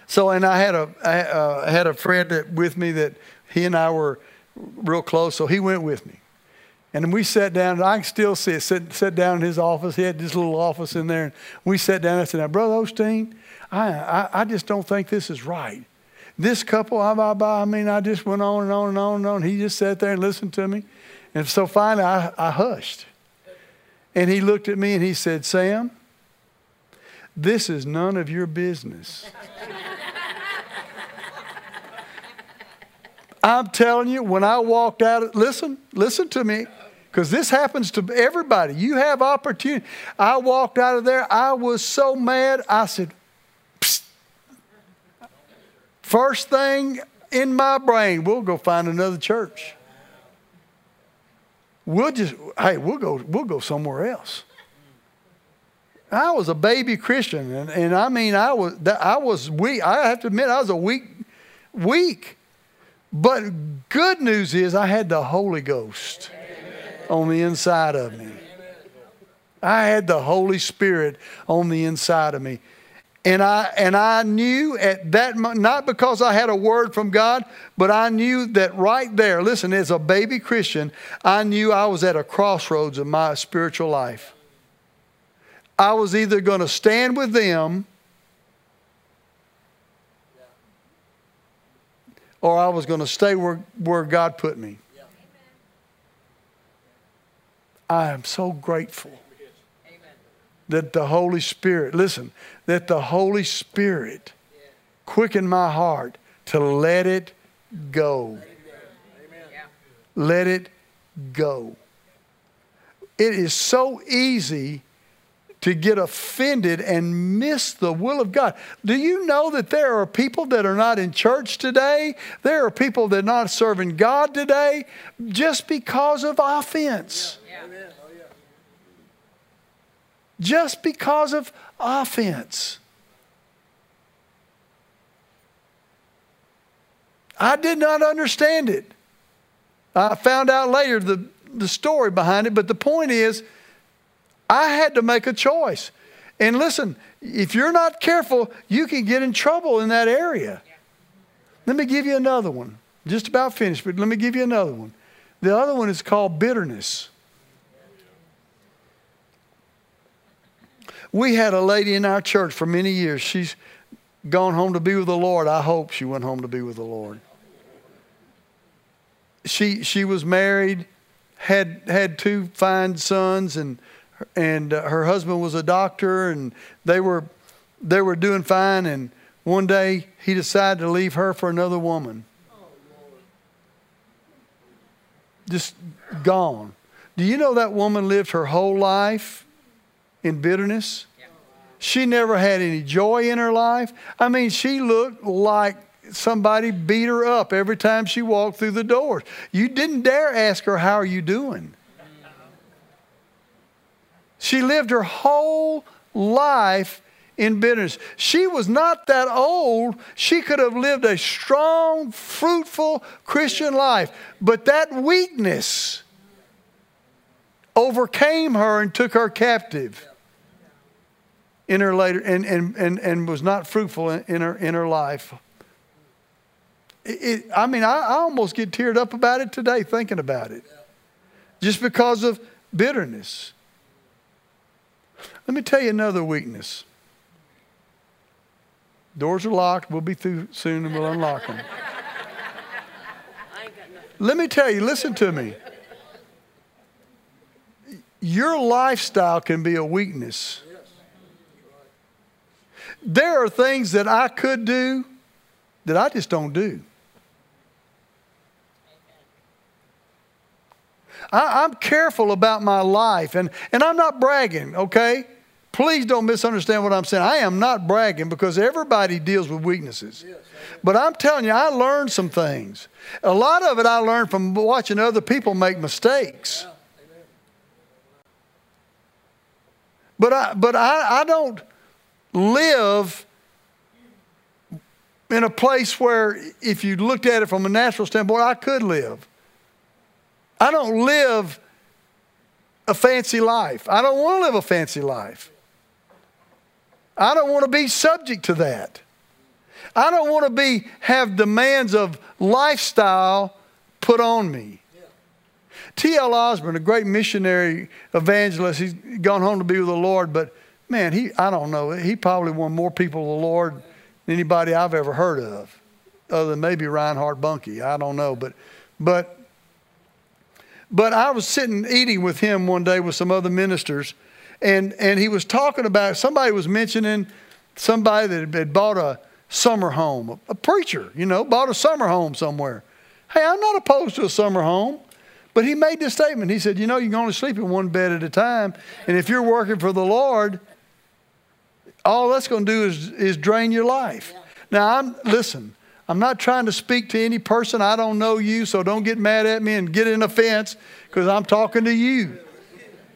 So, and I had a, I, uh, I had a friend that, with me that he and I were real close, so he went with me. And we sat down, and I can still see it, sat, sat down in his office. He had this little office in there. And we sat down, and I said, now, Brother Osteen, I, I, I just don't think this is right. This couple, I, I, I mean, I just went on and on and on and on. He just sat there and listened to me. And so finally, I, I hushed. And he looked at me, and he said, Sam, this is none of your business. I'm telling you, when I walked out, listen, listen to me, because this happens to everybody. You have opportunity. I walked out of there. I was so mad. I said, psst. First thing in my brain, we'll go find another church. We'll just, hey, we'll go, we'll go somewhere else. I was a baby Christian, and, and I mean, I was, I was weak. I have to admit, I was a weak, weak. But good news is I had the Holy Ghost on the inside of me. I had the Holy Spirit on the inside of me. And I and I knew at that moment, not because I had a word from God, but I knew that right there, listen, as a baby Christian, I knew I was at a crossroads in my spiritual life. I was either going to stand with them, or I was going to stay where, where God put me. Yeah. I am so grateful. Amen. That the Holy Spirit, listen, that the Holy Spirit yeah. quickened my heart to let it go. Amen. Let it go. It is so easy to get offended and miss the will of God. Do you know that there are people that are not in church today? There are people that are not serving God today just because of offense. Yeah. Yeah. Just because of offense. I did not understand it. I found out later the, the story behind it, but the point is, I had to make a choice. And listen, if you're not careful, you can get in trouble in that area. Yeah. Let me give you another one. Just about finished, but let me give you another one. The other one is called bitterness. We had a lady in our church for many years. She's gone home to be with the Lord. I hope she went home to be with the Lord. She she was married, had had two fine sons, and And uh, her husband was a doctor, and they were they were doing fine. And one day he decided to leave her for another woman. Just gone. Do you know that woman lived her whole life in bitterness? She never had any joy in her life. I mean, she looked like somebody beat her up every time she walked through the doors. You didn't dare ask her, how are you doing? She lived her whole life in bitterness. She was not that old. She could have lived a strong, fruitful Christian life. But that weakness overcame her and took her captive in her later and and and, and was not fruitful in, in her in her life. It, I mean, I, I almost get teared up about it today thinking about it. Just because of bitterness. Let me tell you another weakness. Doors are locked. We'll be through soon and we'll unlock them. Let me tell you, listen to me. Your lifestyle can be a weakness. There are things that I could do that I just don't do. I, I'm careful about my life, and, and I'm not bragging, okay? Please don't misunderstand what I'm saying. I am not bragging because everybody deals with weaknesses. Yes, but I'm telling you, I learned some things. A lot of it I learned from watching other people make mistakes. Yeah, but I, but I, I don't live in a place where if you looked at it from a natural standpoint, I could live. I don't live a fancy life. I don't want to live a fancy life. I don't want to be subject to that. I don't want to be have demands of lifestyle put on me. Yeah. T L Osborne, a great missionary evangelist, he's gone home to be with the Lord, but man, he I don't know, he probably won more people to the Lord than anybody I've ever heard of, other than maybe Reinhard Bunke. I don't know, but but But I was sitting eating with him one day with some other ministers, and, and he was talking about, somebody was mentioning somebody that had bought a summer home, a preacher, you know, bought a summer home somewhere. Hey, I'm not opposed to a summer home, but he made this statement. He said, you know, you can only sleep in one bed at a time, and if you're working for the Lord, all that's going to do is, is drain your life. Yeah. Now, I'm listen. I'm not trying to speak to any person. I don't know you, so don't get mad at me and get in offense because I'm talking to you.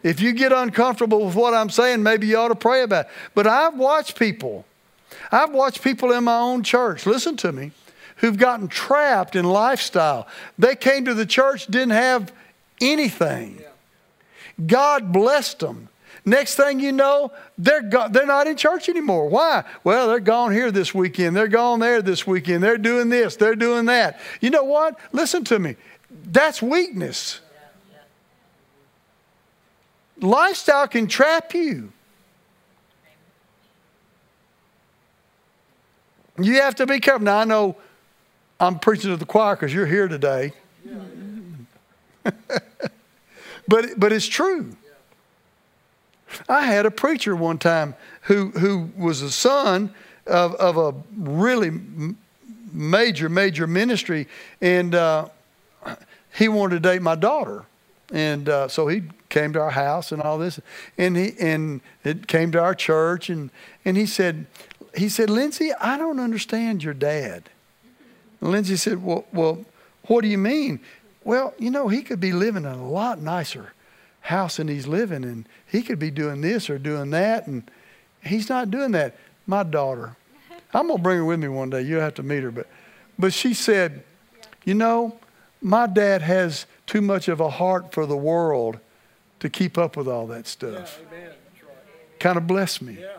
If you get uncomfortable with what I'm saying, maybe you ought to pray about it. But I've watched people. I've watched people in my own church, listen to me, who've gotten trapped in lifestyle. They came to the church, didn't have anything. God blessed them. Next thing you know, they're go- they're not in church anymore. Why? Well, they're gone here this weekend. They're gone there this weekend. They're doing this. They're doing that. You know what? Listen to me. That's weakness. Yeah, yeah. Lifestyle can trap you. You have to be careful. Now, I know I'm preaching to the choir because you're here today. Yeah, yeah. but but it's true. I had a preacher one time who, who was a son of, of a really major, major ministry. And uh, he wanted to date my daughter. And uh, so he came to our house and all this. And he and it came to our church. And, and he said, he said, Lindsay, I don't understand your dad. And Lindsay said, well, well, what do you mean? Well, you know, he could be living in a lot nicer house and he's living and he could be doing this or doing that and he's not doing that. My daughter, I'm going to bring her with me one day. You'll have to meet her. But but she said, you know, my dad has too much of a heart for the world to keep up with all that stuff. Yeah, amen. That's right. Kind of blessed me. Yeah. Yeah.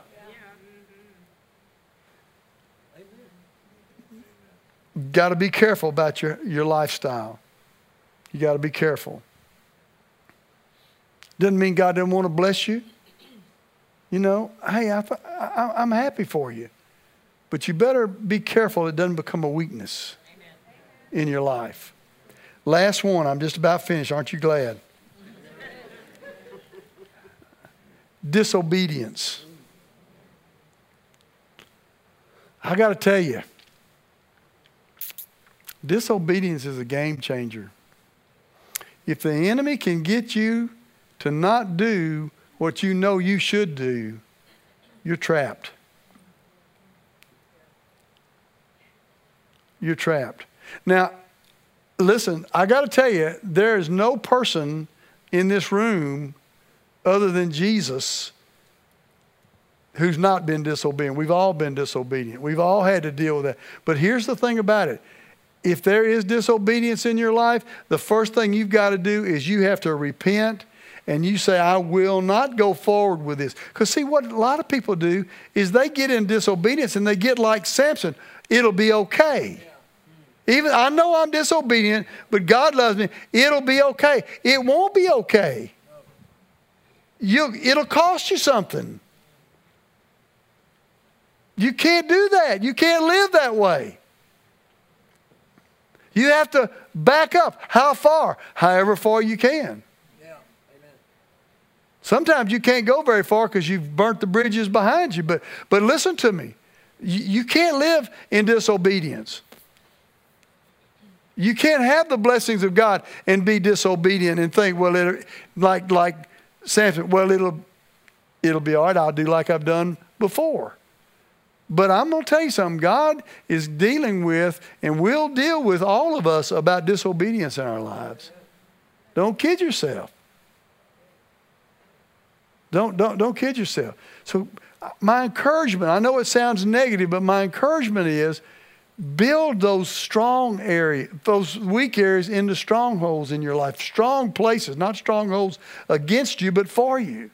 Mm-hmm. Got to be careful about your, your lifestyle. You got to be careful. Doesn't mean God doesn't want to bless you. You know, hey, I, I, I'm happy for you. But you better be careful it doesn't become a weakness in your life. Last one, I'm just about finished. Aren't you glad? Disobedience. I got to tell you, disobedience is a game changer. If the enemy can get you to not do what you know you should do, you're trapped. You're trapped. Now, listen, I got to tell you, there is no person in this room other than Jesus who's not been disobedient. We've all been disobedient. We've all had to deal with that. But here's the thing about it. If there is disobedience in your life, the first thing you've got to do is you have to repent and you say, I will not go forward with this. Because see, what a lot of people do is they get in disobedience and they get like Samson. It'll be okay. Even I know I'm disobedient, but God loves me. It'll be okay. It won't be okay. You, it'll cost you something. You can't do that. You can't live that way. You have to back up. How far? However far you can. Yeah, amen. Sometimes you can't go very far because you've burnt the bridges behind you. But, but listen to me. You, you can't live in disobedience. You can't have the blessings of God and be disobedient and think, well, it, like like Samson, well, it'll, it'll be all right. I'll do like I've done before. But I'm going to tell you something. God is dealing with and will deal with all of us about disobedience in our lives. Don't kid yourself. Don't, don't, don't kid yourself. So my encouragement, I know it sounds negative, but my encouragement is build those strong areas, those weak areas into strongholds in your life. Strong places, not strongholds against you, but for you.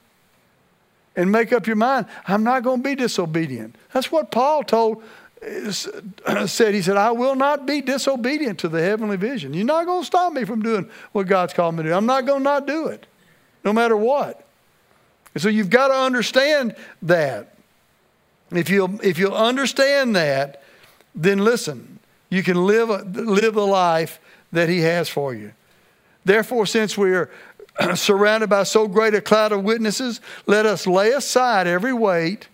And make up your mind, I'm not going to be disobedient. That's what Paul told, said. He said, I will not be disobedient to the heavenly vision. You're not going to stop me from doing what God's called me to do. I'm not going to not do it, no matter what. And so you've got to understand that. If you'll, if you'll understand that, then listen, you can live a, live the life that he has for you. Therefore, since we are surrounded by so great a cloud of witnesses, let us lay aside every weight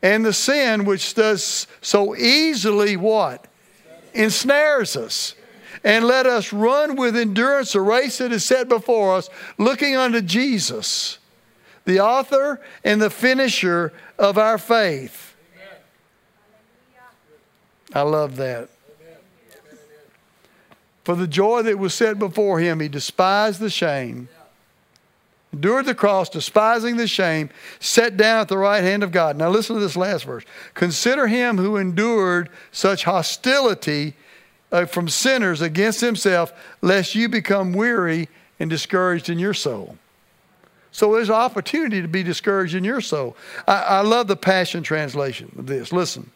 and the sin which does so easily what? Ensnares us. And let us run with endurance the race that is set before us, looking unto Jesus, the author and the finisher of our faith. Amen. I love that. For the joy that was set before him, he despised the shame, endured the cross, despising the shame, sat down at the right hand of God. Now listen to this last verse. Consider him who endured such hostility uh, from sinners against himself, lest you become weary and discouraged in your soul. So there's an opportunity to be discouraged in your soul. I, I love the Passion Translation of this. Listen.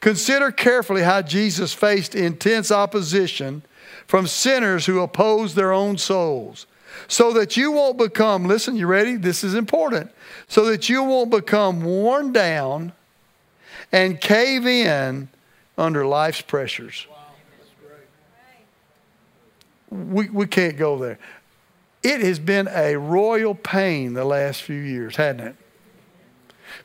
Consider carefully how Jesus faced intense opposition from sinners who oppose their own souls, so that you won't become, listen, you ready? This is important. So that you won't become worn down and cave in under life's pressures. Wow, that's great. We, we can't go there. It has been a royal pain the last few years, hasn't it?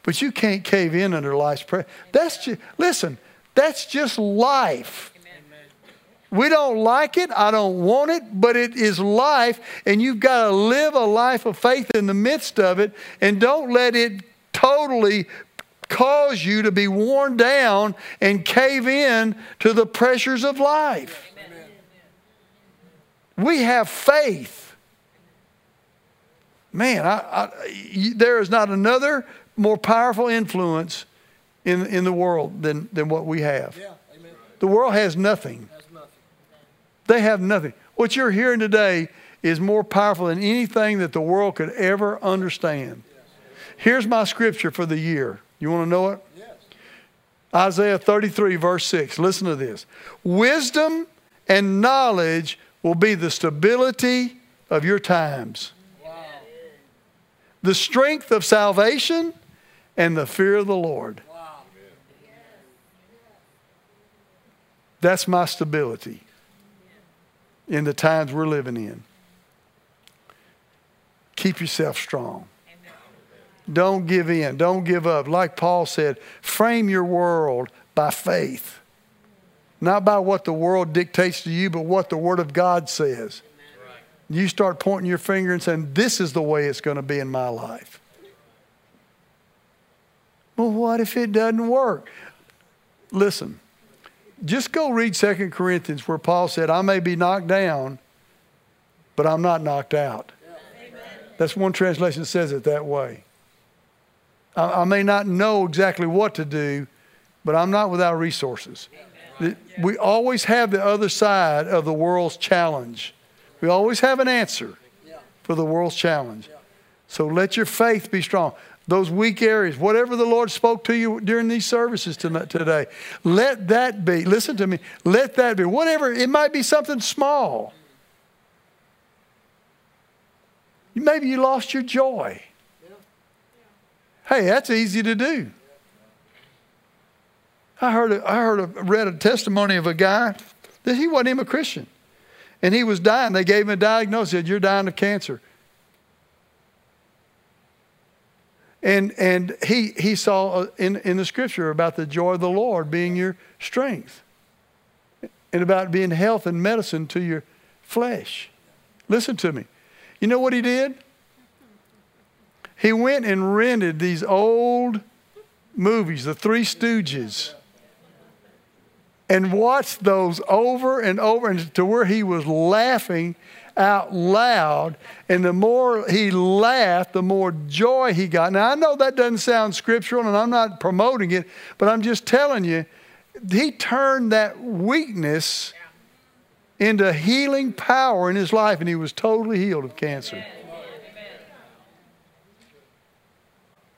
But you can't cave in under life's pressure. That's just, listen, that's just life. We don't like it. I don't want it, but it is life, and you've got to live a life of faith in the midst of it, and don't let it totally cause you to be worn down and cave in to the pressures of life. Amen. We have faith. Man, I, I, you, there is not another more powerful influence in, in the world than, than what we have. Yeah, amen. The world has nothing. They have nothing. What you're hearing today is more powerful than anything that the world could ever understand. Here's my scripture for the year. You want to know it? Yes. Isaiah thirty-three, verse six. Listen to this. Wisdom and knowledge will be the stability of your times. Wow. The strength of salvation and the fear of the Lord. Wow. That's my stability in the times we're living in. Keep yourself strong. Amen. Don't give in. Don't give up. Like Paul said, frame your world by faith. Not by what the world dictates to you, but what the Word of God says. Amen. You start pointing your finger and saying, this is the way it's going to be in my life. Well, what if it doesn't work? Listen. Just go read Second Corinthians where Paul said, I may be knocked down, but I'm not knocked out. Amen. That's one translation that says it that way. I may not know exactly what to do, but I'm not without resources. We always have the other side of the world's challenge. We always have an answer for the world's challenge. So let your faith be strong. Those weak areas, whatever the Lord spoke to you during these services today, let that be. Listen to me. Let that be. Whatever. It might be something small. Maybe you lost your joy. Hey, that's easy to do. I heard, a, I heard, a, read a testimony of a guy that he wasn't even a Christian, and he was dying. They gave him a diagnosis: said, "You're dying of cancer." And and he he saw in in the scripture about the joy of the Lord being your strength, and about being health and medicine to your flesh. Listen to me. You know what he did? He went and rented these old movies, the Three Stooges, and watched those over and over, and to where he was laughing out loud. And the more he laughed, the more joy he got. Now, I know that doesn't sound scriptural, and I'm not promoting it, but I'm just telling you, he turned that weakness into healing power in his life, and he was totally healed of cancer.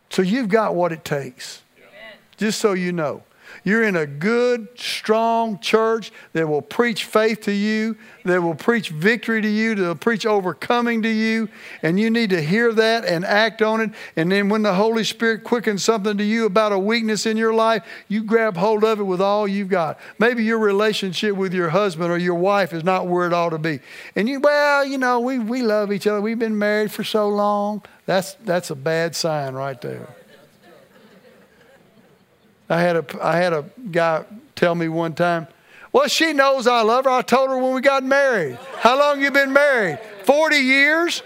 So you've got what it takes. Amen. Just so you know. You're in a good, strong church that will preach faith to you, that will preach victory to you, that will preach overcoming to you. And you need to hear that and act on it. And then when the Holy Spirit quickens something to you about a weakness in your life, you grab hold of it with all you've got. Maybe your relationship with your husband or your wife is not where it ought to be. And you, well, you know, we, we love each other. We've been married for so long. That's, that's a bad sign right there. I had a I had a guy tell me one time, well, she knows I love her. I told her when we got married. How long you been married? forty years?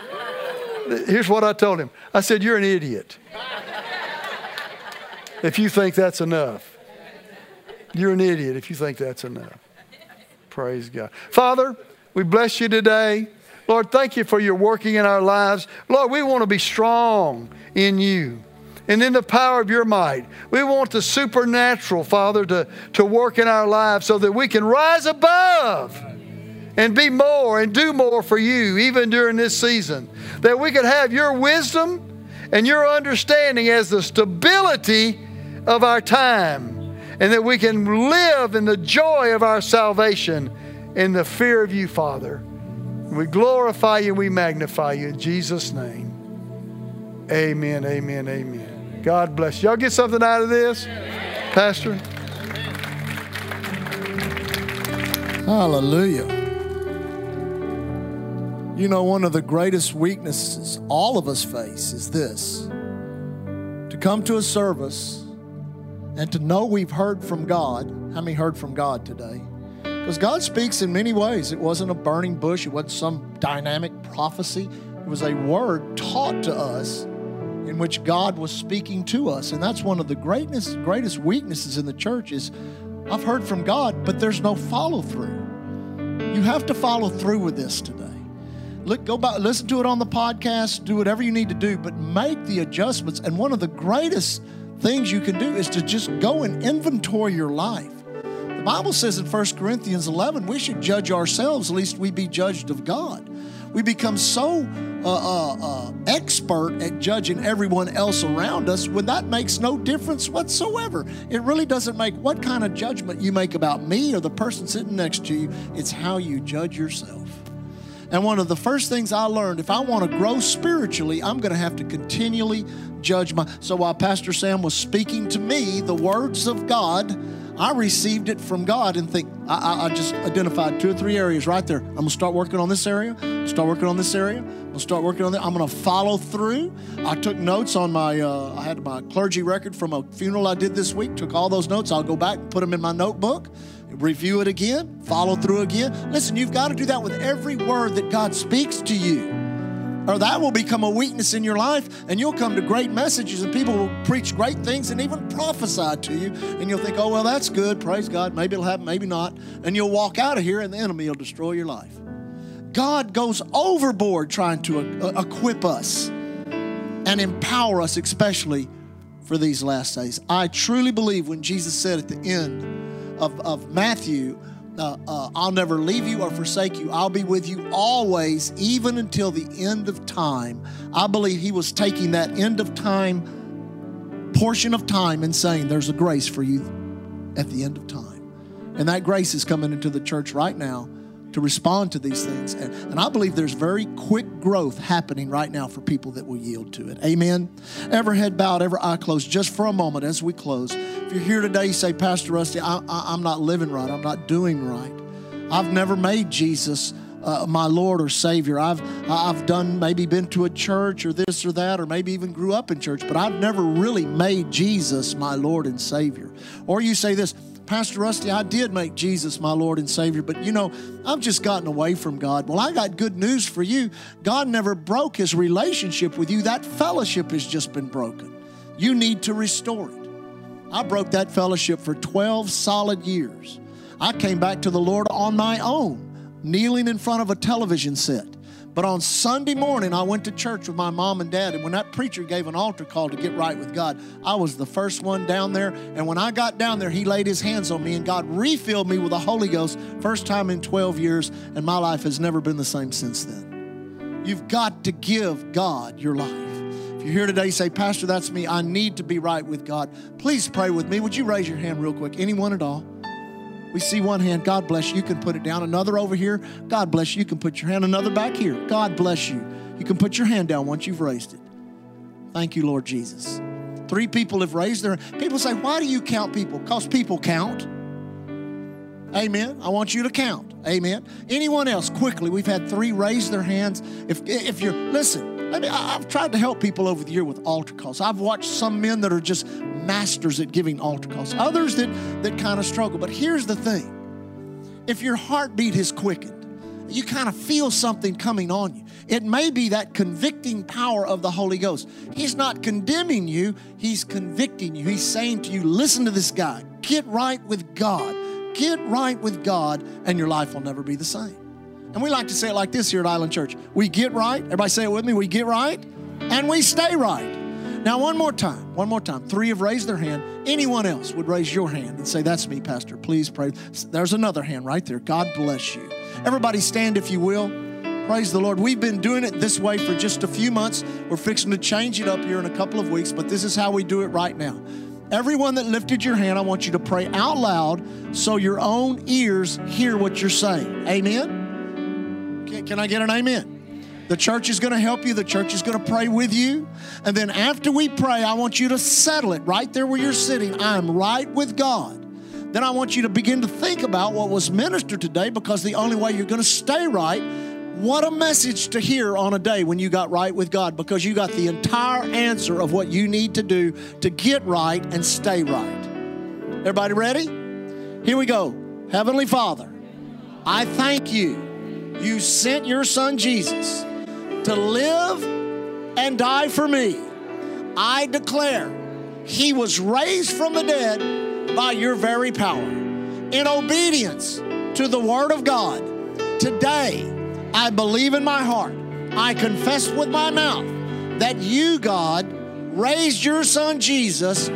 Here's what I told him. I said, you're an idiot if you think that's enough. You're an idiot if you think that's enough. Praise God. Father, we bless you today. Lord, thank you for your working in our lives. Lord, we want to be strong in you and in the power of your might. We want the supernatural, Father, to, to work in our lives so that we can rise above and be more and do more for you, even during this season. That we could have your wisdom and your understanding as the stability of our time. And that we can live in the joy of our salvation and the fear of you, Father. We glorify you, we magnify you in Jesus' name. Amen, amen, amen. God bless you. Y'all get something out of this, yeah. Pastor? Hallelujah. You know, one of the greatest weaknesses all of us face is this: to come to a service and to know we've heard from God. How many heard from God today? Because God speaks in many ways. It wasn't a burning bush. It wasn't some dynamic prophecy. It was a word taught to us, in which God was speaking to us. And that's one of the greatest, greatest weaknesses in the church is, I've heard from God, but there's no follow through. You have to follow through with this today. Look, go by, listen to it on the podcast, do whatever you need to do, but make the adjustments. And one of the greatest things you can do is to just go and inventory your life. The Bible says in First Corinthians eleven, we should judge ourselves, lest we be judged of God. We become so uh, uh, uh, expert at judging everyone else around us when that makes no difference whatsoever. It really doesn't make what kind of judgment you make about me or the person sitting next to you. It's how you judge yourself. And one of the first things I learned, if I want to grow spiritually, I'm going to have to continually judge my... So while Pastor Sam was speaking to me the words of God, I received it from God and think, I, I, I just identified two or three areas right there. I'm going to start working on this area. Start working on this area. I'll start working on that. I'm going to follow through. I took notes on my, uh, I had my clergy record from a funeral I did this week. Took all those notes. I'll go back and put them in my notebook. Review it again. Follow through again. Listen, you've got to do that with every word that God speaks to you, or that will become a weakness in your life, and you'll come to great messages, and people will preach great things and even prophesy to you, and you'll think, oh, well, that's good. Praise God. Maybe it'll happen, maybe not. And you'll walk out of here, and the enemy will destroy your life. God goes overboard trying to equip us and empower us, especially for these last days. I truly believe when Jesus said at the end of, of Matthew, uh, uh, I'll never leave you or forsake you. I'll be with you always, even until the end of time. I believe he was taking that end of time, portion of time, and saying there's a grace for you at the end of time. And that grace is coming into the church right now to respond to these things. And, and I believe there's very quick growth happening right now for people that will yield to it. Amen. Every head bowed, every eye closed, just for a moment as we close. If you're here today, you say, Pastor Rusty, I, I, I'm not living right. I'm not doing right. I've never made Jesus uh, my Lord or Savior. I've, I've done, maybe been to a church or this or that, or maybe even grew up in church, but I've never really made Jesus my Lord and Savior. Or you say this, Pastor Rusty, I did make Jesus my Lord and Savior, but you know, I've just gotten away from God. Well, I got good news for you. God never broke his relationship with you. That fellowship has just been broken. You need to restore it. I broke that fellowship for twelve solid years. I came back to the Lord on my own, kneeling in front of a television set. But on Sunday morning, I went to church with my mom and dad, and when that preacher gave an altar call to get right with God, I was the first one down there, and when I got down there, he laid his hands on me, and God refilled me with the Holy Ghost, first time in twelve years, and my life has never been the same since then. You've got to give God your life. If you're here today, say, Pastor, that's me. I need to be right with God. Please pray with me. Would you raise your hand real quick? Anyone at all? We see one hand. God bless you. You can put it down. Another over here. God bless you. You can put your hand. Another back here. God bless you. You can put your hand down once you've raised it. Thank you, Lord Jesus. Three people have raised their hand. People say, why do you count people? Because people count. Amen. I want you to count. Amen. Anyone else? Quickly, we've had three raise their hands. If, if you're, listen, I mean, I've tried to help people over the year with altar calls. I've watched some men that are just masters at giving altar calls, others that, that kind of struggle. But here's the thing. If your heartbeat is quickened, you kind of feel something coming on you. It may be that convicting power of the Holy Ghost. He's not condemning you. He's convicting you. He's saying to you, listen to this guy. Get right with God. Get right with God, and your life will never be the same. And we like to say it like this here at Island Church. We get right. Everybody say it with me. We get right, and we stay right. Now, one more time, one more time. Three have raised their hand. Anyone else would raise your hand and say, that's me, Pastor. Please pray. There's another hand right there. God bless you. Everybody stand if you will. Praise the Lord. We've been doing it this way for just a few months. We're fixing to change it up here in a couple of weeks, but this is how we do it right now. Everyone that lifted your hand, I want you to pray out loud so your own ears hear what you're saying. Amen? Can I get an amen? The church is going to help you. The church is going to pray with you. And then after we pray, I want you to settle it right there where you're sitting. I'm right with God. Then I want you to begin to think about what was ministered today, because the only way you're going to stay right, what a message to hear on a day when you got right with God, because you got the entire answer of what you need to do to get right and stay right. Everybody ready? Here we go. Heavenly Father, I thank you. You sent your son Jesus to live and die for me. I declare he was raised from the dead by your very power. In obedience to the word of God, today I believe in my heart, I confess with my mouth that you, God, raised your son Jesus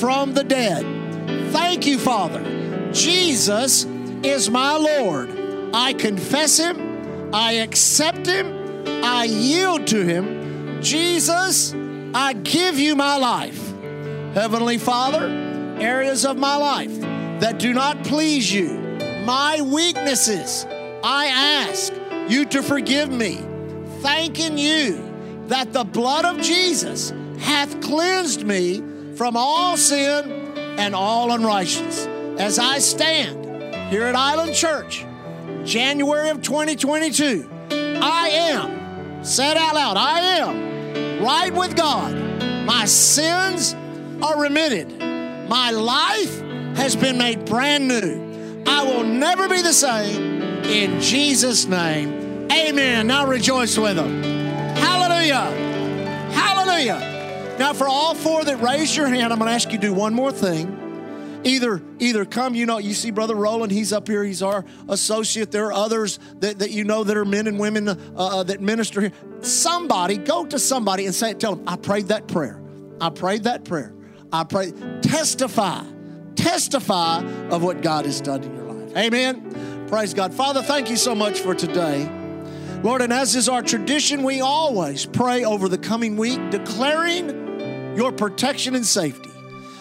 from the dead. Thank you, Father. Jesus is my Lord. I confess him, I accept him, I yield to him. Jesus, I give you my life. Heavenly Father, areas of my life that do not please you, my weaknesses, I ask you to forgive me, thanking you that the blood of Jesus hath cleansed me from all sin and all unrighteousness. As I stand here at Island Church, January of twenty twenty-two, I am, say it out loud, I am right with God. My sins are remitted. My life has been made brand new. I will never be the same. In Jesus' name, amen. Now rejoice with them. Hallelujah. Hallelujah. Now for all four that raised your hand, I'm going to ask you to do one more thing. Either either come, you know, you see Brother Roland, he's up here, he's our associate. There are others that, that you know that are men and women uh, that minister here. Somebody, go to somebody and say, tell them, I prayed that prayer. I prayed that prayer. I pray, testify, testify of what God has done in your life. Amen. Praise God. Father, thank you so much for today. Lord, and as is our tradition, we always pray over the coming week, declaring your protection and safety.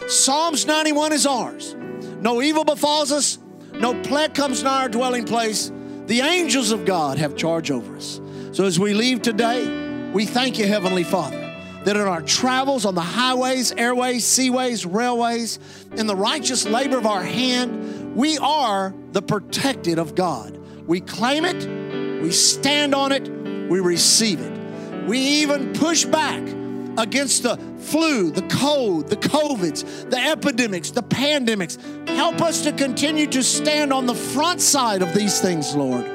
Psalms ninety-one is ours. No evil befalls us. No plague comes nigh our dwelling place. The angels of God have charge over us. So as we leave today, we thank you, Heavenly Father, that in our travels on the highways, airways, seaways, railways, in the righteous labor of our hand, we are the protected of God. We claim it, we stand on it, we receive it. We even push back against the flu, the cold, the COVIDs, the epidemics, the pandemics. Help us to continue to stand on the front side of these things, Lord.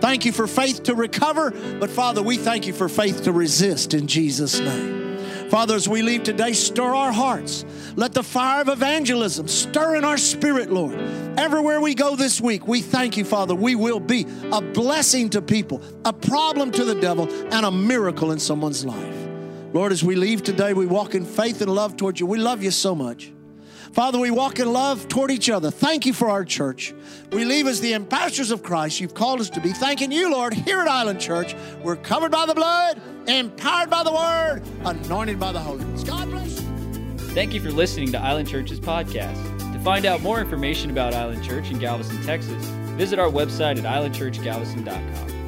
Thank you for faith to recover, but Father, we thank you for faith to resist in Jesus' name. Father, as we leave today, stir our hearts. Let the fire of evangelism stir in our spirit, Lord. Everywhere we go this week, we thank you, Father. We will be a blessing to people, a problem to the devil, and a miracle in someone's life. Lord, as we leave today, we walk in faith and love toward you. We love you so much. Father, we walk in love toward each other. Thank you for our church. We leave as the ambassadors of Christ you've called us to be. Thanking you, Lord, here at Island Church. We're covered by the blood, empowered by the word, anointed by the Holy Ghost. God bless you. Thank you for listening to Island Church's podcast. To find out more information about Island Church in Galveston, Texas, visit our website at island church galveston dot com.